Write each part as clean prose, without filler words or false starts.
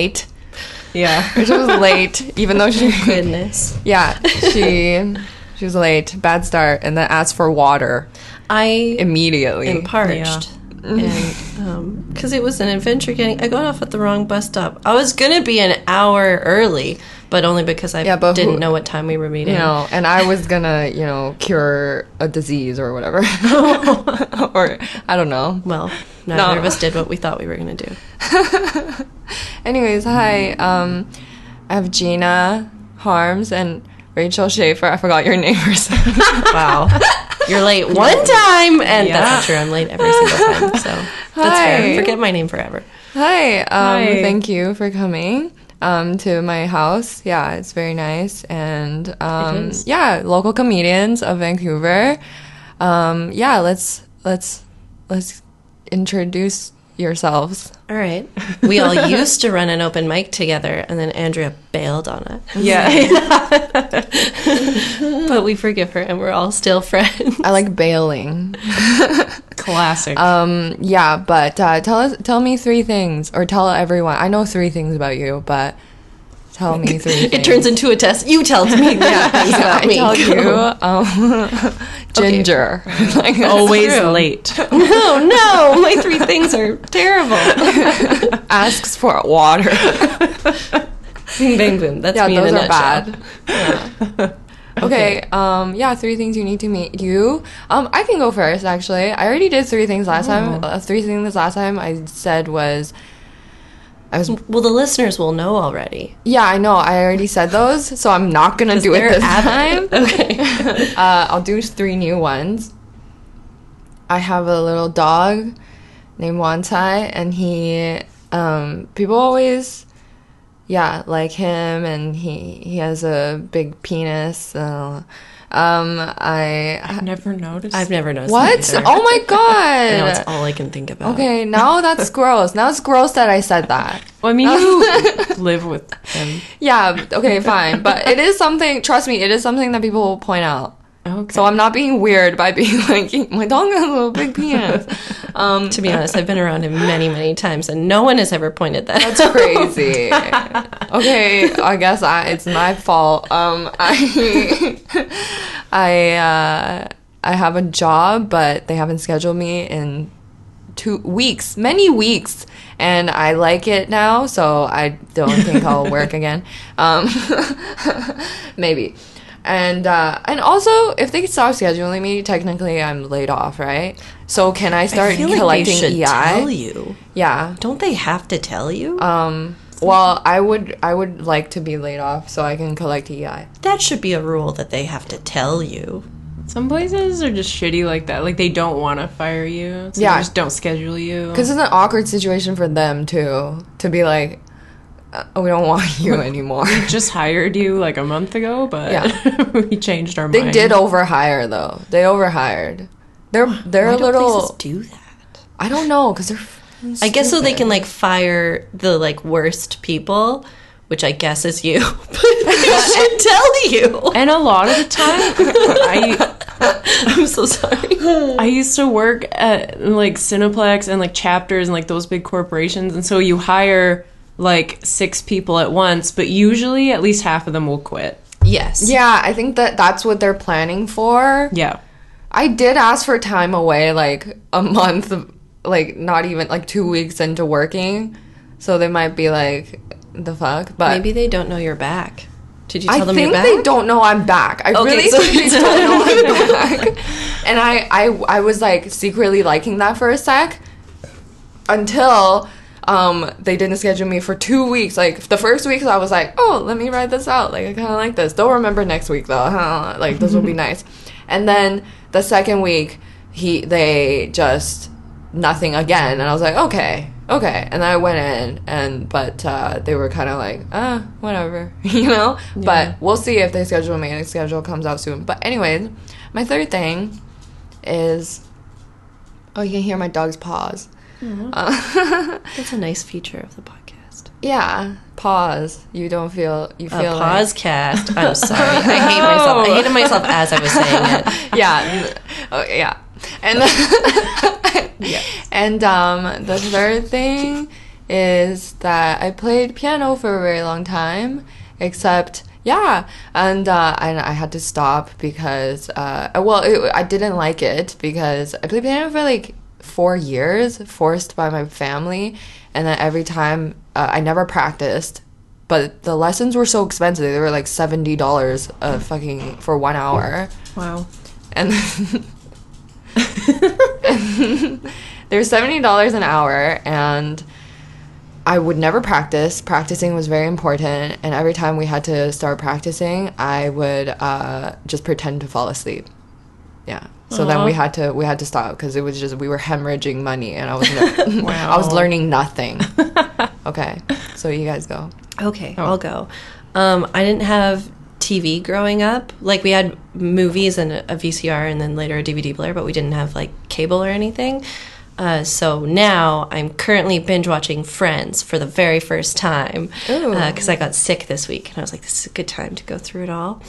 late. Yeah. Rachel was late, even though she... Goodness. Yeah. She was late. Bad start. And then asked for water. I... Immediately. And parched. Yeah. And, because it was an adventure getting... I got off at the wrong bus stop. I was going to be an hour early, but only because I didn't know what time we were meeting. You know, and I was going to, you know, cure a disease or whatever. Or, I don't know. Well, neither of us did what we thought we were going to do. Anyways, hi. I have Gina Harms and Rachel Shaefer. I forgot your name or something. Wow. You're late one time, and that's not true. I'm late every single time, so that's fair. Forget my name forever. Hi. Thank you for coming to my house. Yeah, it's very nice. And local comedians of Vancouver. Let's introduce yourselves. All right. We all used to run an open mic together, and then Andrea bailed on it. Yeah. But we forgive her, and we're all still friends. I like bailing. Classic. Tell me three things, or tell everyone. I know three things about you, but tell me three things. It turns into a test. You tell me. Yeah, me. I tell you. Ginger. Okay. Like, always late. No. My three things are terrible. Asks for water. Bing, bang, boom. That's me in a nutshell. Yeah, those are bad. Okay. Three things you need to meet you. I can go first, actually. I already did three things last time. Three things last time I said was... Well, the listeners will know already. Yeah, I know. I already said those, so I'm not going to do it this time. Okay. I'll do three new ones. I have a little dog named Wancai, and he... people always, like him, and he has a big penis, so... I've never noticed. What? Oh my god! Now it's all I can think about. Okay, now that's gross. Now it's gross that I said that. Well, I mean, you live with him. Yeah. Okay. Fine. But it is something. Trust me, it is something that people will point out. Okay. So I'm not being weird by being like, my dog has a little big penis. To be honest, I've been around him many, many times, and no one has ever pointed that out. That's crazy. Okay, I guess it's my fault. I have a job, but they haven't scheduled me in 2 weeks, many weeks, and I like it now, so I don't think I'll work again. Maybe. And also, if they stop scheduling me, technically I'm laid off, right? So can I start collecting EI? Tell you. Yeah. Don't they have to tell you? Well, I would like to be laid off so I can collect EI. That should be a rule that they have to tell you. Some places are just shitty like that. Like, they don't want to fire you, so they just don't schedule you. Because it's an awkward situation for them, too, to be like... we don't want you anymore. We just hired you like a month ago, but we changed our mind. They did overhire, though. They overhired. They're a little. Why do places do that? I don't know, because they're. I guess so they can like fire the like worst people, which I guess is you. But they should tell you. And a lot of the time, I'm so sorry. I used to work at like Cineplex and like Chapters and like those big corporations, and so you hire like 6 people at once, but usually at least half of them will quit. Yes. Yeah, I think that's what they're planning for. Yeah. I did ask for time away like a month, like not even like 2 weeks into working. So they might be like, the fuck? But maybe they don't know you're back. Did you tell them you're back? I think they don't know I'm back. They don't know I'm back. And I was like secretly liking that for a sec until... they didn't schedule me for 2 weeks. Like, the first week, I was like, oh, let me ride this out. Like, I kind of like this. Don't remember next week, though. Huh? Like, this will be nice. And then the second week, they just nothing again. And I was like, okay. And then I went in, but they were kind of like, whatever, you know? Yeah. But we'll see if they schedule me, and the schedule comes out soon. But anyways, my third thing is, you can hear my dog's paws. That's a nice feature of the podcast. Yeah. Pause. You don't feel... You feel pause like... cast. I'm sorry. I hate myself. I hated myself as I was saying it. Yeah. Oh, yeah. And the third thing is that I played piano for a very long time, except and I had to stop because I didn't like it, because I played piano for like 4 years, forced by my family, and then every time I never practiced, but the lessons were so expensive. They were like $70 fucking for 1 hour. Wow. And they were $70 an hour, and I would never practice. Practicing was very important, and every time we had to start practicing, I would just pretend to fall asleep. Yeah. So then we had to stop because it was just, we were hemorrhaging money, and I was I was learning nothing. Okay, so you guys go. Okay, oh. I'll go. I didn't have TV growing up. Like, we had movies and a VCR, and then later a DVD player, but we didn't have like cable or anything. So now I'm currently binge watching Friends for the very first time because I got sick this week, and I was like, this is a good time to go through it all.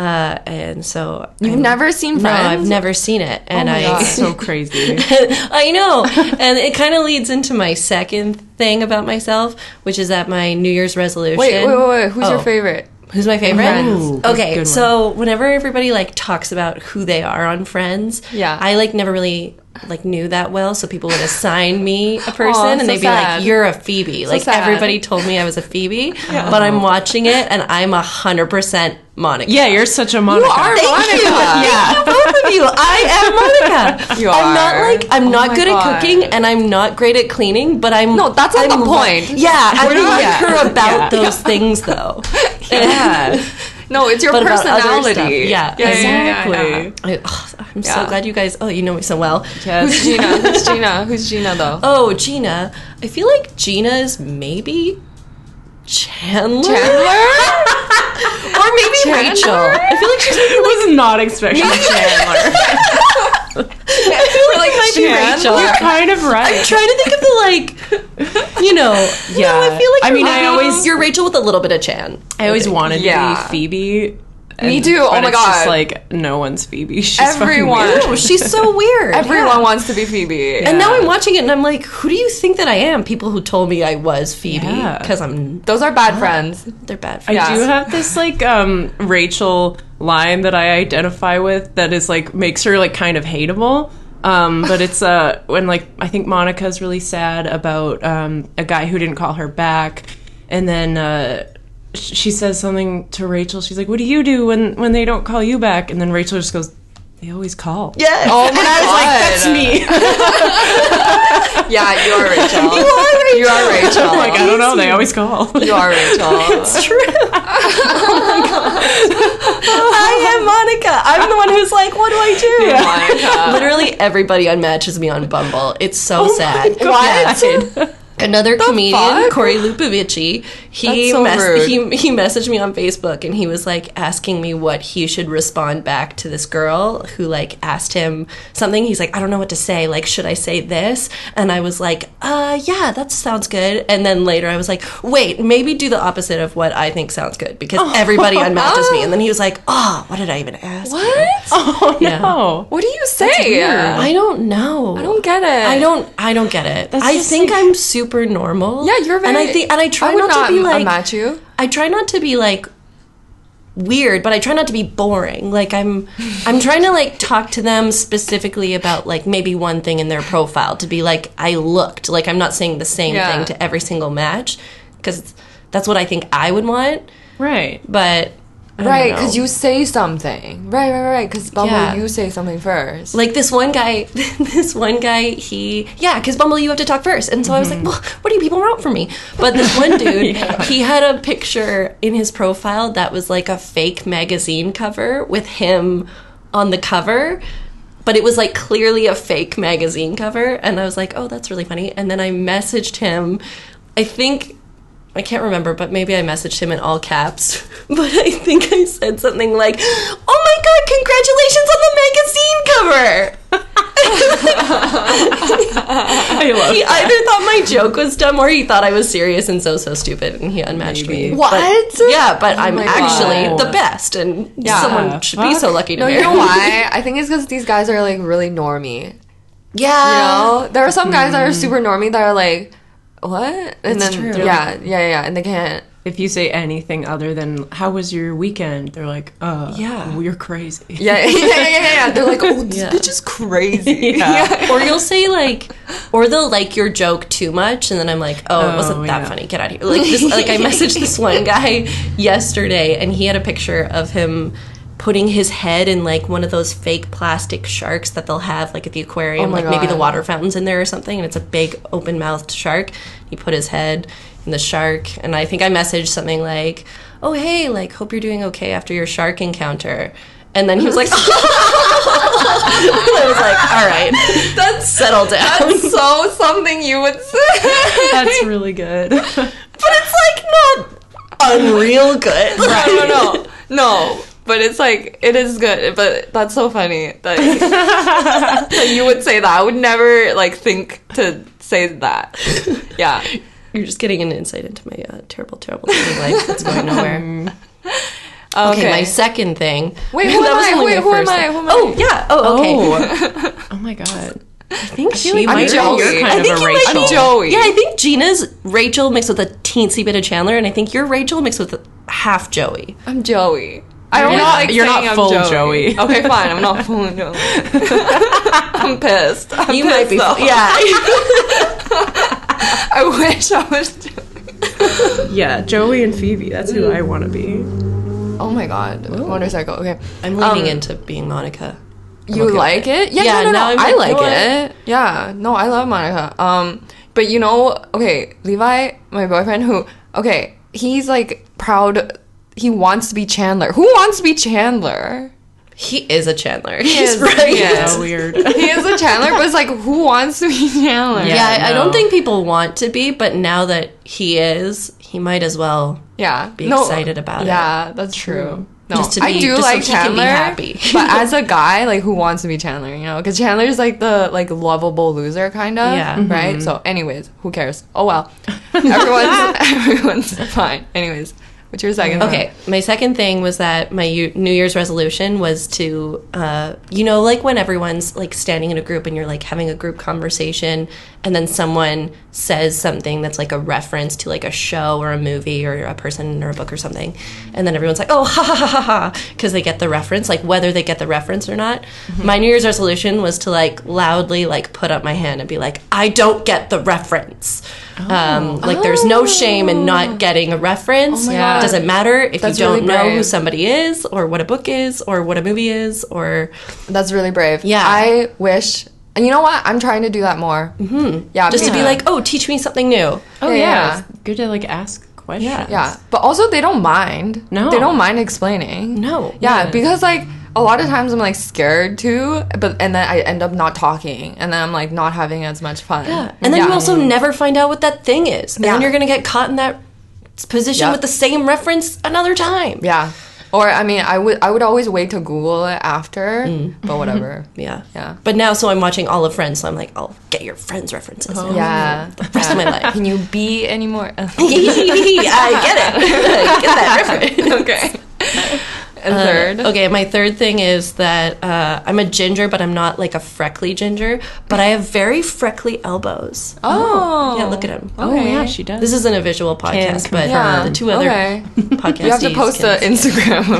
And so you've never seen Friends? No, I've never seen it, and God. It's so crazy. I know, and it kind of leads into my second thing about myself, which is that my New Year's resolution. Wait. Who's your favorite? Who's my favorite? Ooh, okay, so whenever everybody like talks about who they are on Friends, I like never really like knew that well, so people would assign me a person, and they'd be like, "You're a Phoebe." So like everybody told me I was a Phoebe, but I'm watching it and I'm 100% Monica. Yeah, you're such a Monica. You are Monica. You. Yeah, both of you. I am Monica. You are. I'm not good at cooking, and I'm not great at cleaning, but I'm. No, that's not the point. Yeah, I like her about those things though. Yeah. No, it's your personality. Yeah, yeah, exactly. Yeah. I'm so glad you guys. Oh, you know me so well. Yes. Who's Gina? Who's Gina though? Oh, Gina. I feel like Gina is maybe Chandler? Or maybe Rachel. I feel like she's maybe like... I was not expecting Chandler. I feel like it might be Rachel. You're kind of right. I'm trying to think of the like, you know. Yeah. No, I feel like you're Rachel with a little bit of Chan. I always wanted to be Phoebe. Me too. Oh my god. Just like no one's Phoebe. She's everyone. Fucking weird. No, she's so weird. Everyone wants to be Phoebe. Yeah. And now I'm watching it and I'm like, who do you think that I am? People who told me I was Phoebe because I'm. Those are bad friends. They're bad friends. I do have this like Rachel line that I identify with that is like makes her like kind of hateable. But it's when like I think Monica's really sad about a guy who didn't call her back, and then. She says something to Rachel. She's like, what do you do when they don't call you back? And then Rachel just goes, they always call. Yes. Oh my god. And I was like, that's me. Yeah, you are Rachel. You are Rachel. I'm like, I don't know. They always call. You are Rachel. It's true. Oh my god. I am Monica. I'm the one who's like, what do I do? Yeah. Monica. Literally everybody unmatches me on Bumble. It's so sad. What? Another comedian, Corey Lupovici, he messaged me on Facebook, and he was like asking me what he should respond back to this girl who like asked him something. He's like, I don't know what to say. Like, should I say this? And I was like, yeah, that sounds good. And then later I was like, wait, maybe do the opposite of what I think sounds good, because everybody unmatches me. And then he was like, what did I even ask? What? You? Oh no. Yeah. What do you say? I don't know. I don't get it. I don't get it. That's I think I'm super normal. Yeah, you're very. And I try not to be like. Match you. I try not to be like weird, but I try not to be boring. Like I'm trying to like talk to them specifically about like maybe one thing in their profile to be like I looked like I'm not saying the same thing to every single match, because that's what I think I would want. Right, but. Right, because you say something. Right. Because Bumble, you say something first. Like this one guy, because Bumble, you have to talk first. And so I was like, well, what do you people want from me? But this one dude, he had a picture in his profile that was like a fake magazine cover with him on the cover. But it was, like, clearly a fake magazine cover. And I was like, oh, that's really funny. And then I messaged him, I can't remember, but maybe I messaged him in all caps. But I think I said something like, oh my god, congratulations on the magazine cover! I love he that. Either thought my joke was dumb, or he thought I was serious and so stupid, and he unmatched me. What? But, but I'm actually the best, and someone should be so lucky to marry. You know why? I think it's because these guys are, like, really normie. Yeah. You know? There are some guys that are super normie that are, like... what? And it's then, true. Yeah. And they can't. If you say anything other than, how was your weekend? They're like, you're crazy. Yeah. They're like, oh, this bitch is crazy. Yeah. Or you'll say, like, or they'll like your joke too much. And then I'm like, oh, it wasn't that funny. Get out of here. Like, this, like, I messaged this one guy yesterday, and he had a picture of him putting his head in, like, one of those fake plastic sharks that they'll have, like, at the aquarium. Oh my God. Maybe the water fountain's in there or something, and it's a big open-mouthed shark. He put his head in the shark, and I think I messaged something like, oh, hey, like, hope you're doing okay after your shark encounter. And then he was like, I was like, all right, that's settled down. That's so something you would say. That's really good. But it's, like, not unreal good. No. But it's like, it is good, but that's so funny that you would say that. I would never, like, think to say that. Yeah. You're just getting an insight into my terrible dating life that's going nowhere. Okay, my second thing. Wait, who am I? Oh, yeah. Oh, okay. Oh, my God. I think you're kind of a Rachel. I'm Joey. Yeah, I think Gina's Rachel mixed with a teensy bit of Chandler, and I think you're Rachel mixed with half Joey. I'm Joey. I don't like you're not full Joey. Okay, fine. I'm not full Joey. I'm pissed. You might be. Yeah. I wish I was Joey. Yeah, Joey and Phoebe. That's who I want to be. Oh my God. Ooh. Motorcycle. Okay. I'm leaning into being Monica. You like it? Yeah. No, I like it. Yeah. No, I love Monica. But you know, okay, Levi, my boyfriend, he's like proud. He wants to be Chandler. Who wants to be Chandler? He is a Chandler. He's right. Yeah, so weird. He is a Chandler, but it's like, who wants to be Chandler? Yeah, I don't think people want to be, but now that he is, he might as well be excited about it. Yeah, that's true. No, just to be, I do just like so Chandler, he can be happy. But as a guy, like, who wants to be Chandler, you know? Because Chandler's like the, like, lovable loser kind of, right? Mm-hmm. So anyways, who cares? Oh, well. Everyone's fine. Anyways. What's your second thing? Okay, my second thing was that my New Year's resolution was to, you know, like when everyone's, like, standing in a group and you're, like, having a group conversation and then someone says something that's, like, a reference to, like, a show or a movie or a person or a book or something, and then everyone's like, oh, ha, ha, ha, ha, ha, because they get the reference, like, whether they get the reference or not. Mm-hmm. My New Year's resolution was to, like, loudly, like, put up my hand and be like, I don't get the reference. Oh. There's no shame in not getting a reference. Oh my God. Doesn't matter if you don't know who somebody is or what a book is or what a movie is or... That's really brave. Yeah. I wish... And you know what? I'm trying to do that more. Mm-hmm. Yeah. Just to be like, oh, teach me something new. Oh, yeah. It's good to, like, ask questions. Yeah. But also, they don't mind. No. They don't mind explaining. No. Yeah, because, like... A lot of times I'm, like, scared, too, and then I end up not talking, and then I'm, like, not having as much fun. Yeah, and then you also never find out what that thing is, and then you're going to get caught in that position with the same reference another time. Yeah. Or, I mean, I would always wait to Google it after, but whatever. Yeah. But now, so I'm watching all of Friends, so I'm like, I'll get your Friends references. Oh. Yeah. The rest of my life. Can you be any more? I get it. Get that reference. Okay. And third? Okay, my third thing is that I'm a ginger, but I'm not, like, a freckly ginger. But I have very freckly elbows. Oh. Yeah, look at him. Okay. Oh, yeah, she does. This isn't a visual podcast, but the two other podcasts. You have to post an Instagram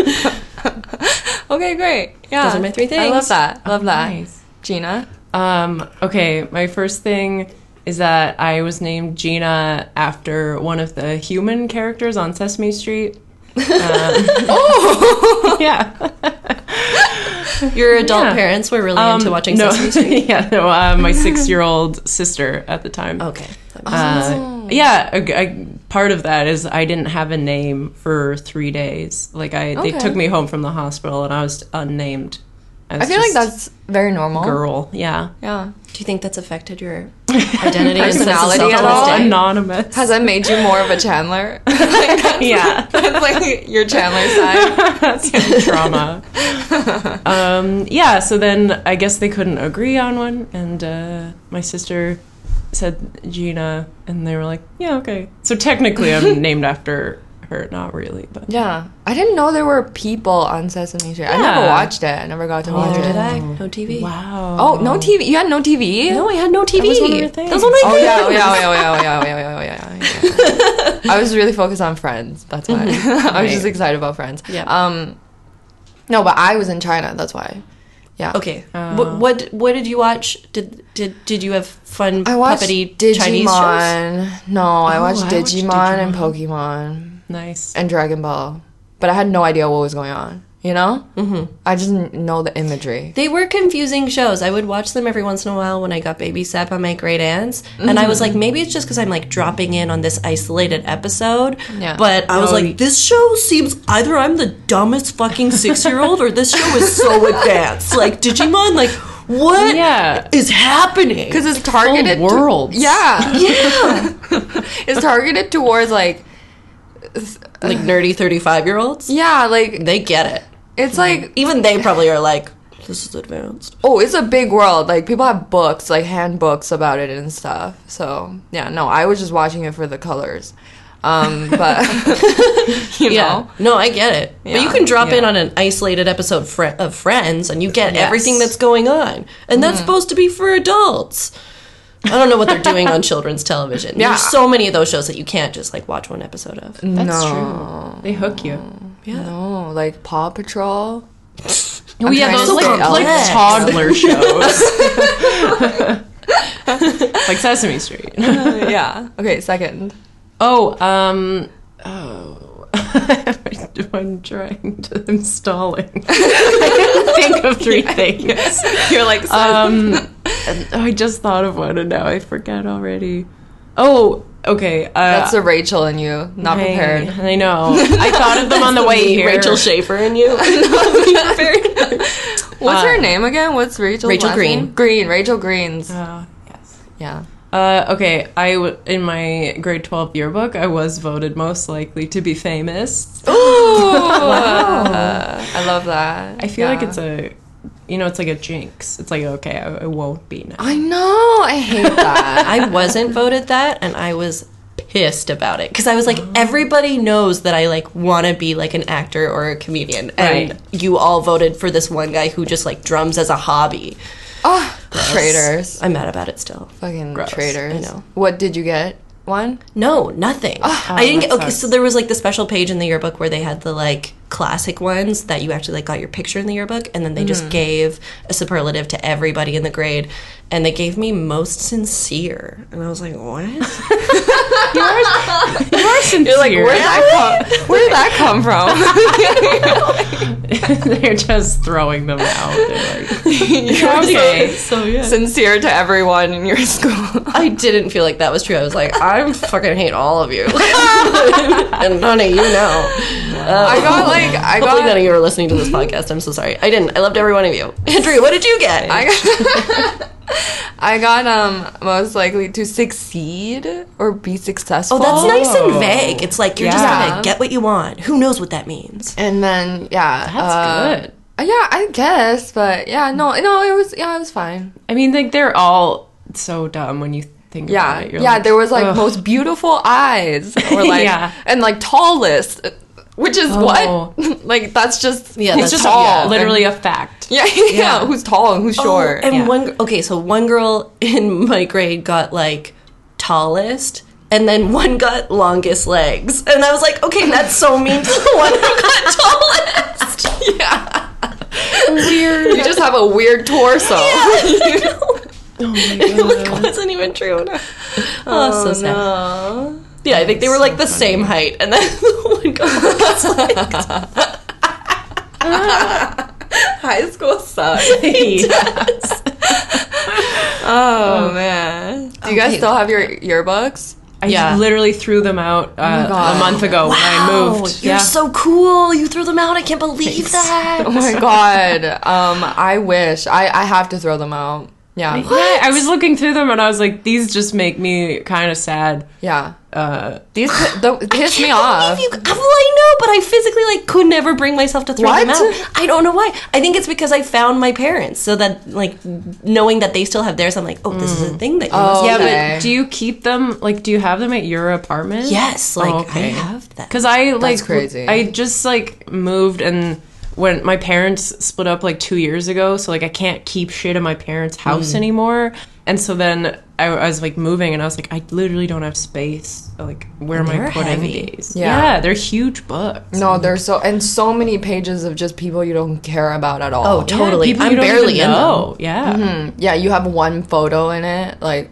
of it. Okay, great. Yeah. Those are my three things. I love that. Nice. Gina? Okay, my first thing... is that I was named Gina after one of the human characters on Sesame Street. Oh! Yeah. Your adult parents were really into watching Sesame Street? Yeah, no, my 6-year-old sister at the time. Okay. Yeah, part of that is I didn't have a name for 3 days. Like, they took me home from the hospital, and I was unnamed. I feel like that's very normal. Girl, yeah. Do you think that's affected your identity and personality at all? Anonymous. Has that made you more of a Chandler? That's like your Chandler side. That's your trauma. Yeah. So then I guess they couldn't agree on one, and my sister said Gina, and they were like, "Yeah, okay." So technically, I'm named after or not really. But yeah, I didn't know there were people on Sesame Street. Yeah. I never watched it. I never got to watch it. Did I? No TV. Wow. Oh, no TV. You had no TV? No, I had no TV. That was one of your things. I was really focused on Friends. That's why. Mm-hmm. I was just excited about Friends. Yeah. No, but I was in China. That's why. Yeah. Okay. What did you watch? Did you have fun puppety Digimon. Chinese shows? No, I watched Digimon and Pokemon. Nice. And Dragon Ball. But I had no idea what was going on, you know? Mm-hmm. I just didn't know the imagery. They were confusing shows. I would watch them every once in a while when I got babysat by my great aunts. Mm-hmm. And I was like, maybe it's just because I'm like dropping in on this isolated episode. Yeah. But I was like, this show seems either I'm the dumbest fucking 6-year-old or this show is so advanced. Like Digimon, like what is happening? Because it's targeted worlds. Yeah. It's targeted towards like nerdy 35-year-olds. Yeah, like they get it. It's like even they probably are like, this is advanced. Oh, it's a big world. Like people have books, like handbooks about it and stuff. So yeah, no, I was just watching it for the colors. But you know, no, I get it. Yeah. But you can drop in on an isolated episode of Friends, and you get everything that's going on, and that's supposed to be for adults. I don't know what they're doing on children's television. Yeah. There's so many of those shows that you can't just, like, watch one episode of. That's true. They hook you. Yeah. No, like Paw Patrol. Those are like toddler shows. Like Sesame Street. Yeah. Okay, second. I'm stalling. I can think of three things. You're like... I just thought of one and now I forget already. Oh, okay. That's a Rachel in you. Not prepared. I know. I thought of them on the way here. Rachel Shaefer in you. Not prepared. What's her name again? What's Rachel's Rachel Green. Name? Green. Rachel Green's. Yes. Yeah. Okay, in my grade 12 yearbook, I was voted most likely to be famous. Ooh! Wow. I love that. I feel like it's a... You know, it's like a jinx. It's like, okay, I won't be now. I know. I hate that. I wasn't voted that, and I was pissed about it. Because I was like, everybody knows that I, like, want to be, like, an actor or a comedian. Right. And you all voted for this one guy who just, like, drums as a hobby. Oh, gross. Traitors. I'm mad about it still. Fucking gross. Traitors. I know. What did you get? One? No, nothing. Oh, I didn't get... Okay, so there was, like, the special page in the yearbook where they had the, like... classic ones that you actually like got your picture in the yearbook, and then they just gave a superlative to everybody in the grade, and they gave me most sincere, and I was like, what? you are sincere. You're like, where did that come from? They're just throwing them out. They're like, you're so sincere to everyone in your school. I didn't feel like that was true. I was like, I fucking hate all of you. And none of you know. I got like... Hopefully none of you are listening to this podcast. I'm so sorry. I didn't. I loved every one of you. Andrea, what did you get? I got most likely to succeed or be successful. Oh, that's nice and vague. It's like you're just going to get what you want. Who knows what that means? And then, that's good. Yeah, I guess. But, it was fine. I mean, like, they're all so dumb when you think about it. Like, there was, like, most beautiful eyes. Or, like, and, like, tallest... Which is what? Like, that's just... Yeah, that's just tall. Yeah. Literally a fact. Yeah, who's tall and who's short. And one girl in my grade got, like, tallest, and then one got longest legs. And I was like, okay, that's so mean to the one who got tallest. Weird. You just have a weird torso. Yeah. Oh, my God. It wasn't even true enough. Oh, so sad. No. Yeah, I think they were, like, the same height. And then the one guy was like... High school sucks. It does. Oh, man. Do you guys still have your yearbooks? I literally threw them out a month ago when I moved. You're so cool. You threw them out. I can't believe that. Oh, my God. I wish. I have to throw them out. Yeah. What? I was looking through them and I was like, these just make me kind of sad. Yeah. These piss me off. You, well, I know, but I physically like could never bring myself to throw them out. I don't know why. I think it's because I found my parents, so that like knowing that they still have theirs, I'm like, oh, this is a thing that you must do. Yeah, but do you keep them? Like, do you have them at your apartment? Yes, like I have them. Because I like that's crazy. I just like moved and. When my parents split up like 2 years ago, so like I can't keep shit in my parents' house anymore. And so then I was like moving and I was like, I literally don't have space. Like, where am I putting these? Yeah, they're huge books. No, they're so, and so many pages of just people you don't care about at all. Oh, totally. Yeah, people I'm you barely don't even in know. Them. Yeah. Mm-hmm. Yeah, you have one photo in it. Like,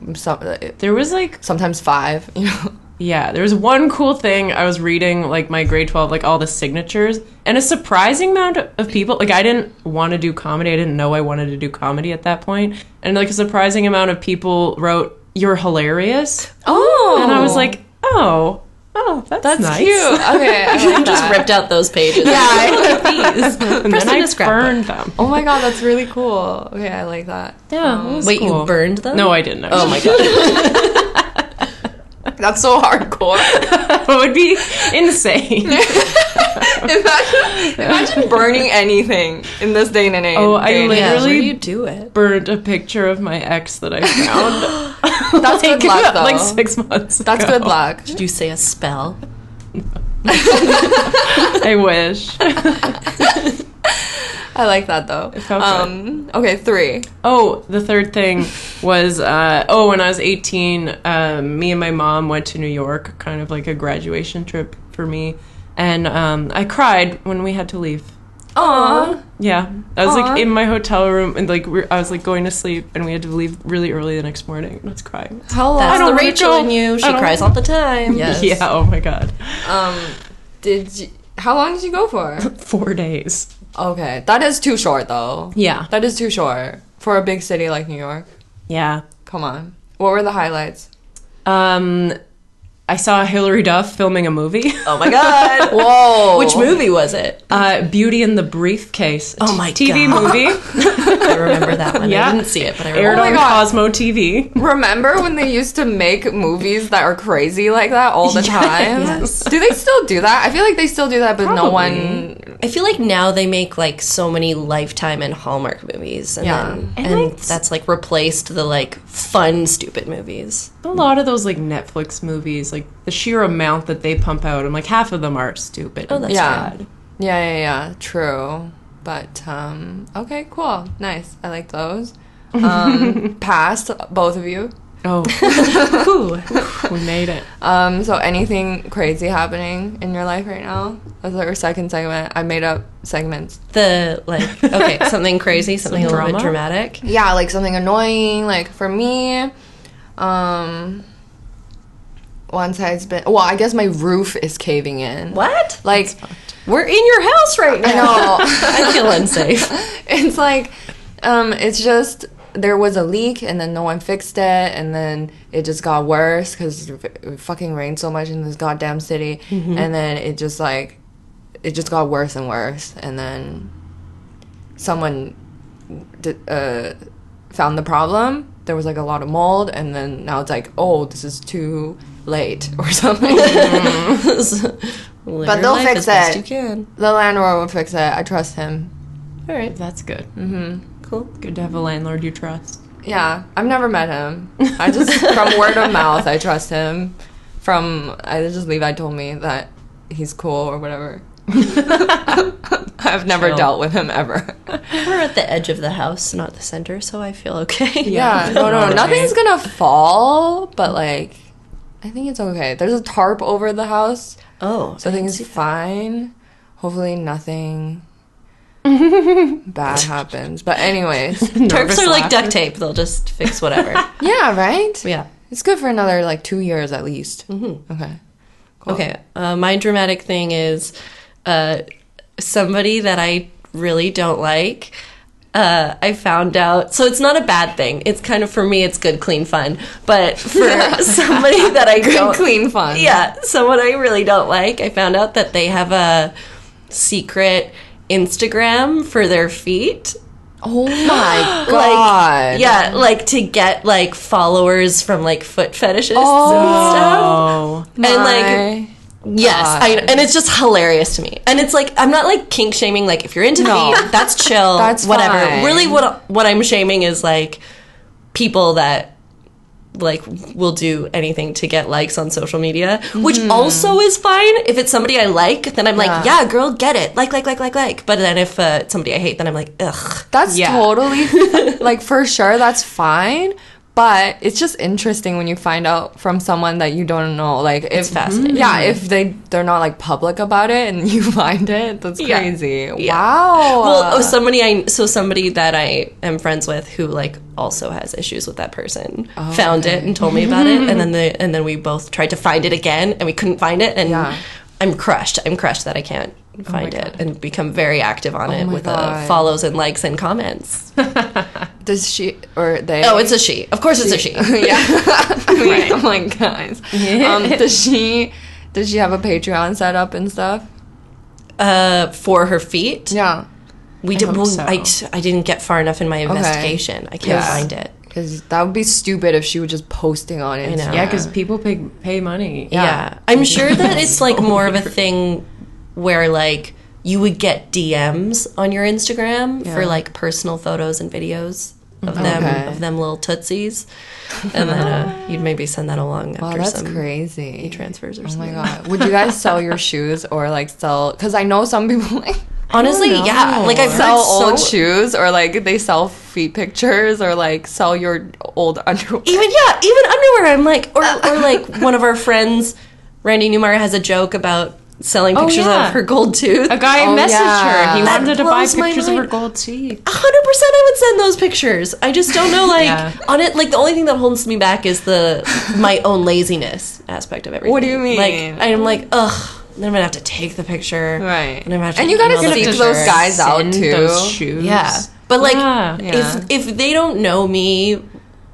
there was like sometimes five, you know. Yeah, there was one cool thing. I was reading, like, my grade 12, like, all the signatures. And a surprising amount of people, like, I didn't want to do comedy. I didn't know I wanted to do comedy at that point. And, like, a surprising amount of people wrote, "You're hilarious." Oh. And I was like, oh, that's nice. Cute. Okay, I like just ripped out those pages. Yeah, look at these. And then I burned them. Oh my god, that's really cool. Okay, I like that. Yeah, wait, cool. You burned them? No, I didn't. Actually. Oh my god. That's so hardcore. That would be insane. imagine burning anything in this day and age. Oh, I literally burned a picture of my ex that I found. That's like, good luck, though. Like 6 months That's ago. Good luck. Did you say a spell? No. I wish. I like that, though. Okay, 3. Oh, the third thing was, when I was 18, me and my mom went to New York, kind of like a graduation trip for me, and I cried when we had to leave. Aww. Yeah. I was, like, in my hotel room, and, like, I was, like, going to sleep, and we had to leave really early the next morning. I was crying. Hello. That's the Rachel in you. She cries all the time. Yes. Yeah, oh, my God. How long did you go for? 4 days. Okay, that is too short, though. Yeah. That is too short for a big city like New York. Yeah. Come on. What were the highlights? I saw Hilary Duff filming a movie. Oh, my God. Whoa. Which movie was it? Beauty in the Briefcase. Oh, my TV God. TV movie. I remember that one. Yeah. I didn't see it, but I remember. Aired on Cosmo TV. Remember when they used to make movies that are crazy like that all the time? Yes. Do they still do that? I feel like they still do that, but probably. No one... I feel like now they make, like, so many Lifetime and Hallmark movies. And yeah. Then, and that's, like, replaced the, like, fun, stupid movies. A lot of those, like, Netflix movies, like, the sheer amount that they pump out, I'm like, half of them are stupid. Oh, that's bad. Yeah. True. But, okay, cool. Nice. I like those. Passed, both of you. Oh. Ooh, we made it. So anything crazy happening in your life right now? That's like our second segment. I made up segments. Something crazy, something a little bit dramatic. Yeah, like something annoying. Like for me, Wancai's been... Well, I guess my roof is caving in. What? Like, we're in your house right now. I know. I feel unsafe. It's like, it's just... There was a leak, and then no one fixed it, and then it just got worse because it fucking rained so much in this goddamn city, and then it just got worse and worse, and then someone found the problem. There was like a lot of mold, and then now it's like, oh, this is too late or something. But they'll fix it. The landlord will fix it. I trust him. All right, that's good. Cool. Good to have a landlord you trust. Yeah, I've never met him. I just, from word of mouth, I trust him. Levi told me that he's cool or whatever. I've never dealt with him ever. We're at the edge of the house, not the center, so I feel okay. Yeah, no, nothing's gonna fall, but like, I think it's okay. There's a tarp over the house. Oh, so I think it's fine. Hopefully nothing... bad happens, but anyways, tarps are like duct tape, they'll just fix whatever. Yeah, right. Yeah, it's good for another like 2 years at least. Okay, cool. Okay, my dramatic thing is somebody that I really don't like. I found out, so it's not a bad thing, it's kind of, for me it's good, clean fun, but for somebody that I good, don't clean fun, yeah, someone I really don't like, I found out that they have a secret Instagram for their feet. Oh my god. Like, yeah, like to get like followers from like foot fetishists and stuff. And like yes, I know. And it's just hilarious to me. And it's like I'm not like kink shaming. Like if you're into feet, that's chill. That's whatever. Fine. Really, what I'm shaming is like people that like will do anything to get likes on social media, which also is fine. If it's somebody I like, then I'm like, yeah, girl, get it. Like. But then if it's somebody I hate, then I'm like, ugh. That's totally like for sure. That's fine. But it's just interesting when you find out from someone that you don't know. Like if, it's fascinating. Yeah, if they're not like public about it and you find it, that's crazy. Yeah. Wow. Well, somebody that I am friends with who like also has issues with that person found it and told me about it, and then we both tried to find it again and we couldn't find it, and I'm crushed that I can't find it and become very active on it with follows and likes and comments. Does she or they? Oh, it's a she. Of course, it's a she. Yeah. I mean, I'm like, guys. Yeah. Does she have a Patreon set up and stuff? For her feet. Yeah. I didn't get far enough in my investigation. I can't find it. Because that would be stupid if she was just posting on it. Yeah, because people pay money. Yeah. I'm sure that it's like more of a thing where like you would get DMs on your Instagram for like personal photos and videos of them little tootsies, and then you'd maybe send that along after that's some crazy e-transfers or something. Oh my god! Would you guys sell your shoes or like sell? Because I know some people like. Honestly, yeah. Like, I sell old shoes, or like they sell feet pictures, or like sell your old underwear. Even underwear. I'm like, or like one of our friends, Randy Newmar, has a joke about selling pictures of her gold tooth. A guy messaged her. He wanted to buy pictures of her gold teeth. 100%, I would send those pictures. I just don't know, like, on it, like, the only thing that holds me back is my own laziness aspect of everything. What do you mean? Like, I'm like, ugh. Then I'm gonna have to take the picture, right? And, you gotta seek those guys out too. Those shoes. Yeah, but like if they don't know me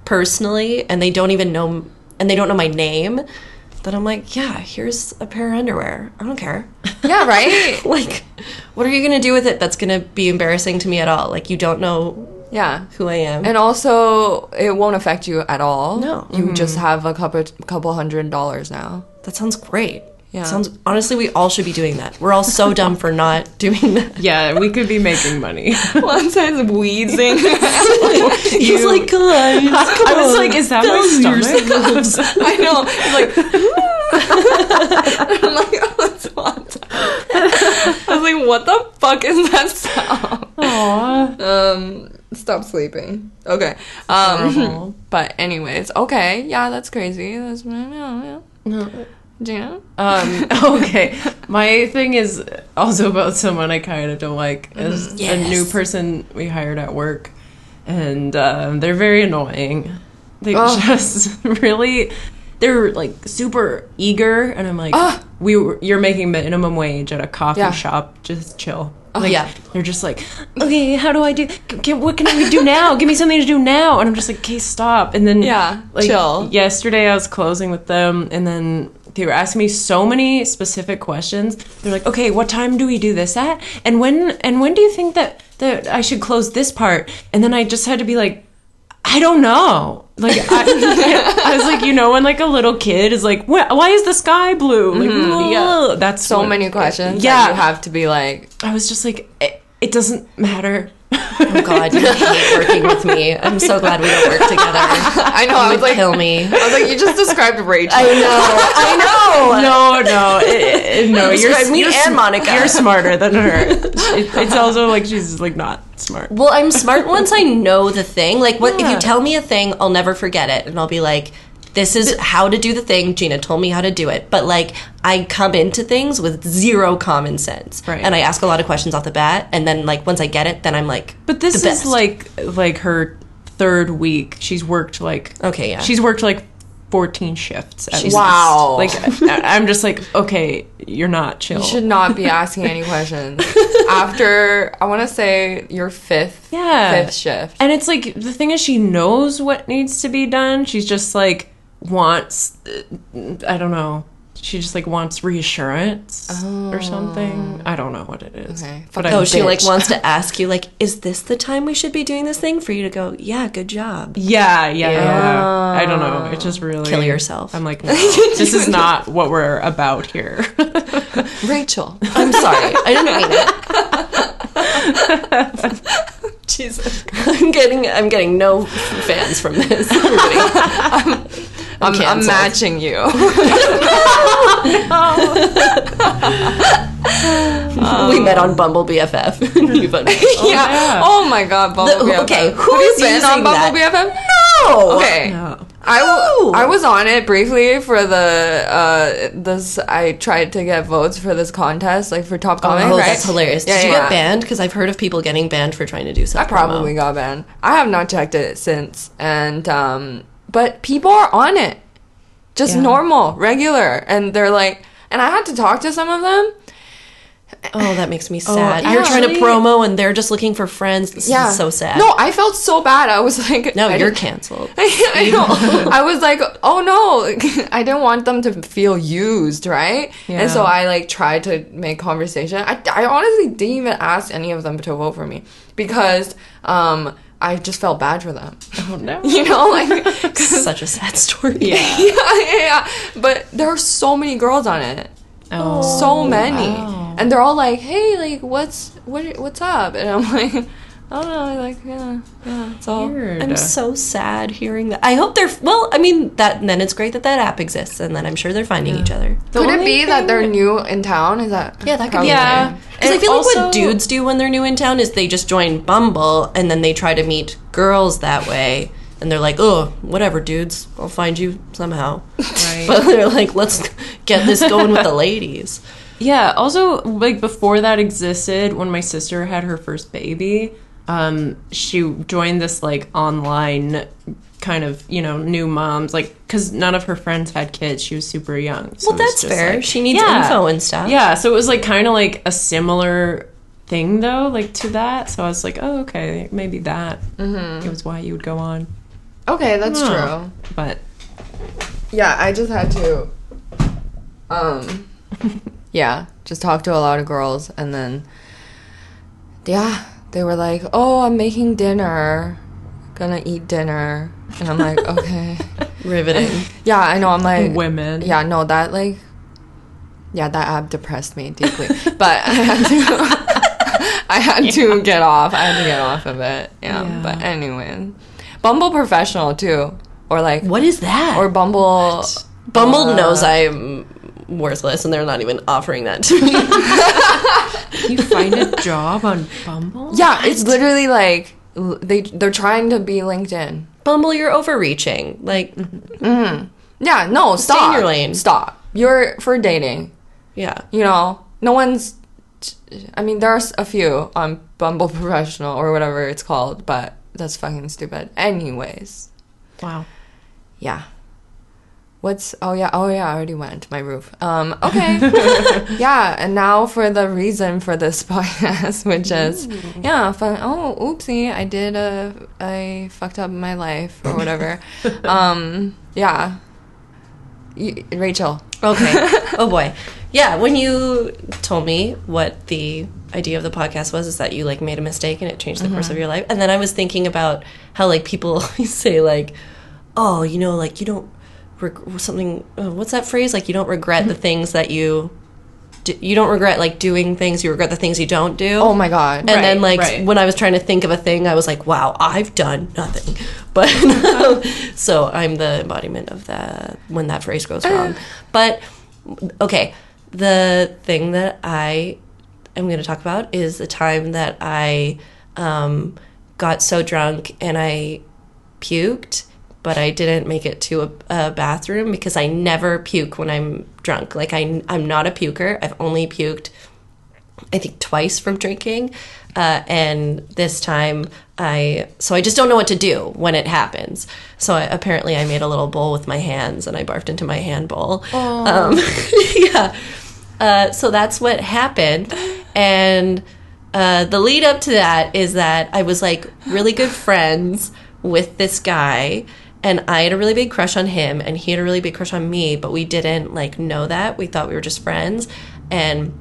personally and they don't even know my name, then I'm like, yeah, here's a pair of underwear. I don't care. Yeah, right. Like, what are you gonna do with it? That's gonna be embarrassing to me at all. Like, you don't know. Yeah, who I am, and also it won't affect you at all. No, you just have a couple $100 now. That sounds great. Yeah. Honestly, we all should be doing that. We're all so dumb for not doing that. Yeah, we could be making money. Wancai's wheezing. He's like, guys, I was like, is that my stomach? I know. He's like, I'm like, oh, it's Wancai. I was like, what the fuck is that sound? Aww. Stop sleeping. Okay. But anyways, okay. Yeah, that's crazy. That's what I know. Yeah. Gina? Okay. My thing is also about someone I kind of don't like. It's a new person we hired at work, and they're very annoying. They just really... They're, like, super eager, and I'm like, you're making minimum wage at a coffee shop. Just chill. Like, they're just like, okay, how do I do? What can we do now? Give me something to do now. And I'm just like, okay, stop. And then, like, chill. Yesterday I was closing with them, and then... They were asking me so many specific questions. They're like, okay, what time do we do this at? And when do you think that I should close this part? And then I just had to be like, I don't know. Like, I was like, you know, when like a little kid is like, why is the sky blue? Like, that's so many questions. Yeah. That you have to be like, I was just like, it doesn't matter. Oh god, you hate working with me. I'm so glad we don't work together. I know. I was like, kill me. I was like, you just described Rachel. I know. No. You're and Monica. You're smarter than her. It's also like she's like not smart. Well, I'm smart once I know the thing. Like, what if you tell me a thing, I'll never forget it, and I'll be like, this is how to do the thing. Gina told me how to do it. But, like, I come into things with zero common sense. Right. And I ask a lot of questions off the bat. And then, like, once I get it, then I'm, like, but this is, like her third week. She's worked, like... Okay, yeah. She's worked, like, 14 shifts. Wow. Like, I'm just like, okay, you're not chill. You should not be asking any questions. After, I want to say, your fifth shift. And it's, like, the thing is she knows what needs to be done. She's just, like... wants I don't know she just like wants reassurance or something. I don't know what it is. Okay. But she like wants to ask you like, is this the time we should be doing this thing, for you to go, yeah, good job. Yeah. I don't know. It just really kill yourself. I'm like, no, this is not what we're about here. Rachel, I'm sorry. I didn't mean it. Jesus, I'm getting no fans from this. Everybody, I'm matching you. No. We met on Bumble BFF. You voted. Yeah. Oh my God, Bumble BFF. Okay, who's been on Bumble BFF? No. Okay. No. I was on it briefly for the this. I tried to get votes for this contest, like for top comic. Oh, right? That's hilarious! Did you get banned? Because I've heard of people getting banned for trying to do something. I probably got banned. I have not checked it since, and but people are on it, just normal, regular, and they're like, and I had to talk to some of them. Oh, that makes me sad. You're trying to promo and they're just looking for friends. This is so sad. No, I felt so bad. I was like... No, you're canceled. I know. I was like, oh no. I didn't want them to feel used, right? Yeah. And so I like tried to make conversation. I honestly didn't even ask any of them to vote for me because... I just felt bad for them. Oh, no. You know, like... Such a sad story. Yeah. But there are so many girls on it. Oh. So many. Wow. And they're all like, hey, like, what's up? And I'm like... I don't know, like, yeah, it's all... Weird. I'm so sad hearing that. I hope they're... Well, I mean, then it's great that app exists, and then I'm sure they're finding each other. Could it be that they're new in town? Is that... Yeah, that could be. Yeah. Because I feel like what dudes do when they're new in town is they just join Bumble, and then they try to meet girls that way, and they're like, oh, whatever, dudes, I'll find you somehow. Right. But they're like, let's get this going with the ladies. Yeah, also, like, before that existed, when my sister had her first baby... she joined this, like, online kind of, you know, new moms, like, because none of her friends had kids. She was super young. So well, that's fair. Like, she needs info and stuff. Yeah, so it was, like, kind of, like, a similar thing, though, like, to that. So I was like, oh, okay, maybe that. Mm-hmm. It was why you would go on. Okay, that's true. But. Yeah, I just had to, just talk to a lot of girls, and then, they were like, oh, I'm making dinner. Gonna eat dinner. And I'm like, okay. Riveting. Yeah, I know. I'm like... Women. Yeah, no, that, like... Yeah, that app depressed me deeply. But I had to... I had to get off. I had to get off of it. Yeah. But anyway. Bumble Professional, too. Or, like... What is that? Or Bumble... What? Bumble knows I'm... worthless, and they're not even offering that to me. You find a job on Bumble? Yeah, it's literally like they're trying to be LinkedIn. Bumble, you're overreaching. Like, yeah, no, stop. Stay in your lane. Stop. You're for dating. Yeah, you know, no one's. I mean, there's a few on Bumble Professional or whatever it's called, but that's fucking stupid. Anyways, wow. Yeah. I already went my roof. Okay. Yeah, and now for the reason for this podcast, which is fun. Oh, oopsie, I did I fucked up my life or whatever. Rachel. Okay. Oh boy. Yeah, when you told me what the idea of the podcast was, is that you like made a mistake and it changed the course of your life, and then I was thinking about how like people always say like, oh, you know, like you don't. What's that phrase? Like, you don't regret the things that you don't regret, like, doing things. You regret the things you don't do. Oh, my God. And then, like, when I was trying to think of a thing, I was like, wow, I've done nothing. But, so I'm the embodiment of that when that phrase goes wrong. But, okay, the thing that I am going to talk about is the time that I got so drunk and I puked. But I didn't make it to a bathroom because I never puke when I'm drunk. Like, I'm not a puker. I've only puked, I think, twice from drinking. And this time, I just don't know what to do when it happens. So apparently I made a little bowl with my hands and I barfed into my hand bowl. So that's what happened. And the lead up to that is that I was, like, really good friends with this guy. And I had a really big crush on him, and he had a really big crush on me, but we didn't, like, know that. We thought we were just friends. And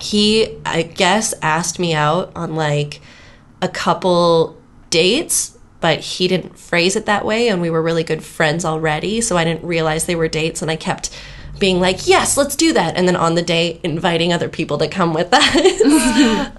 he, I guess, asked me out on, like, a couple dates, but he didn't phrase it that way, and we were really good friends already, so I didn't realize they were dates, and I kept being like, yes, let's do that, and then on the date, inviting other people to come with us,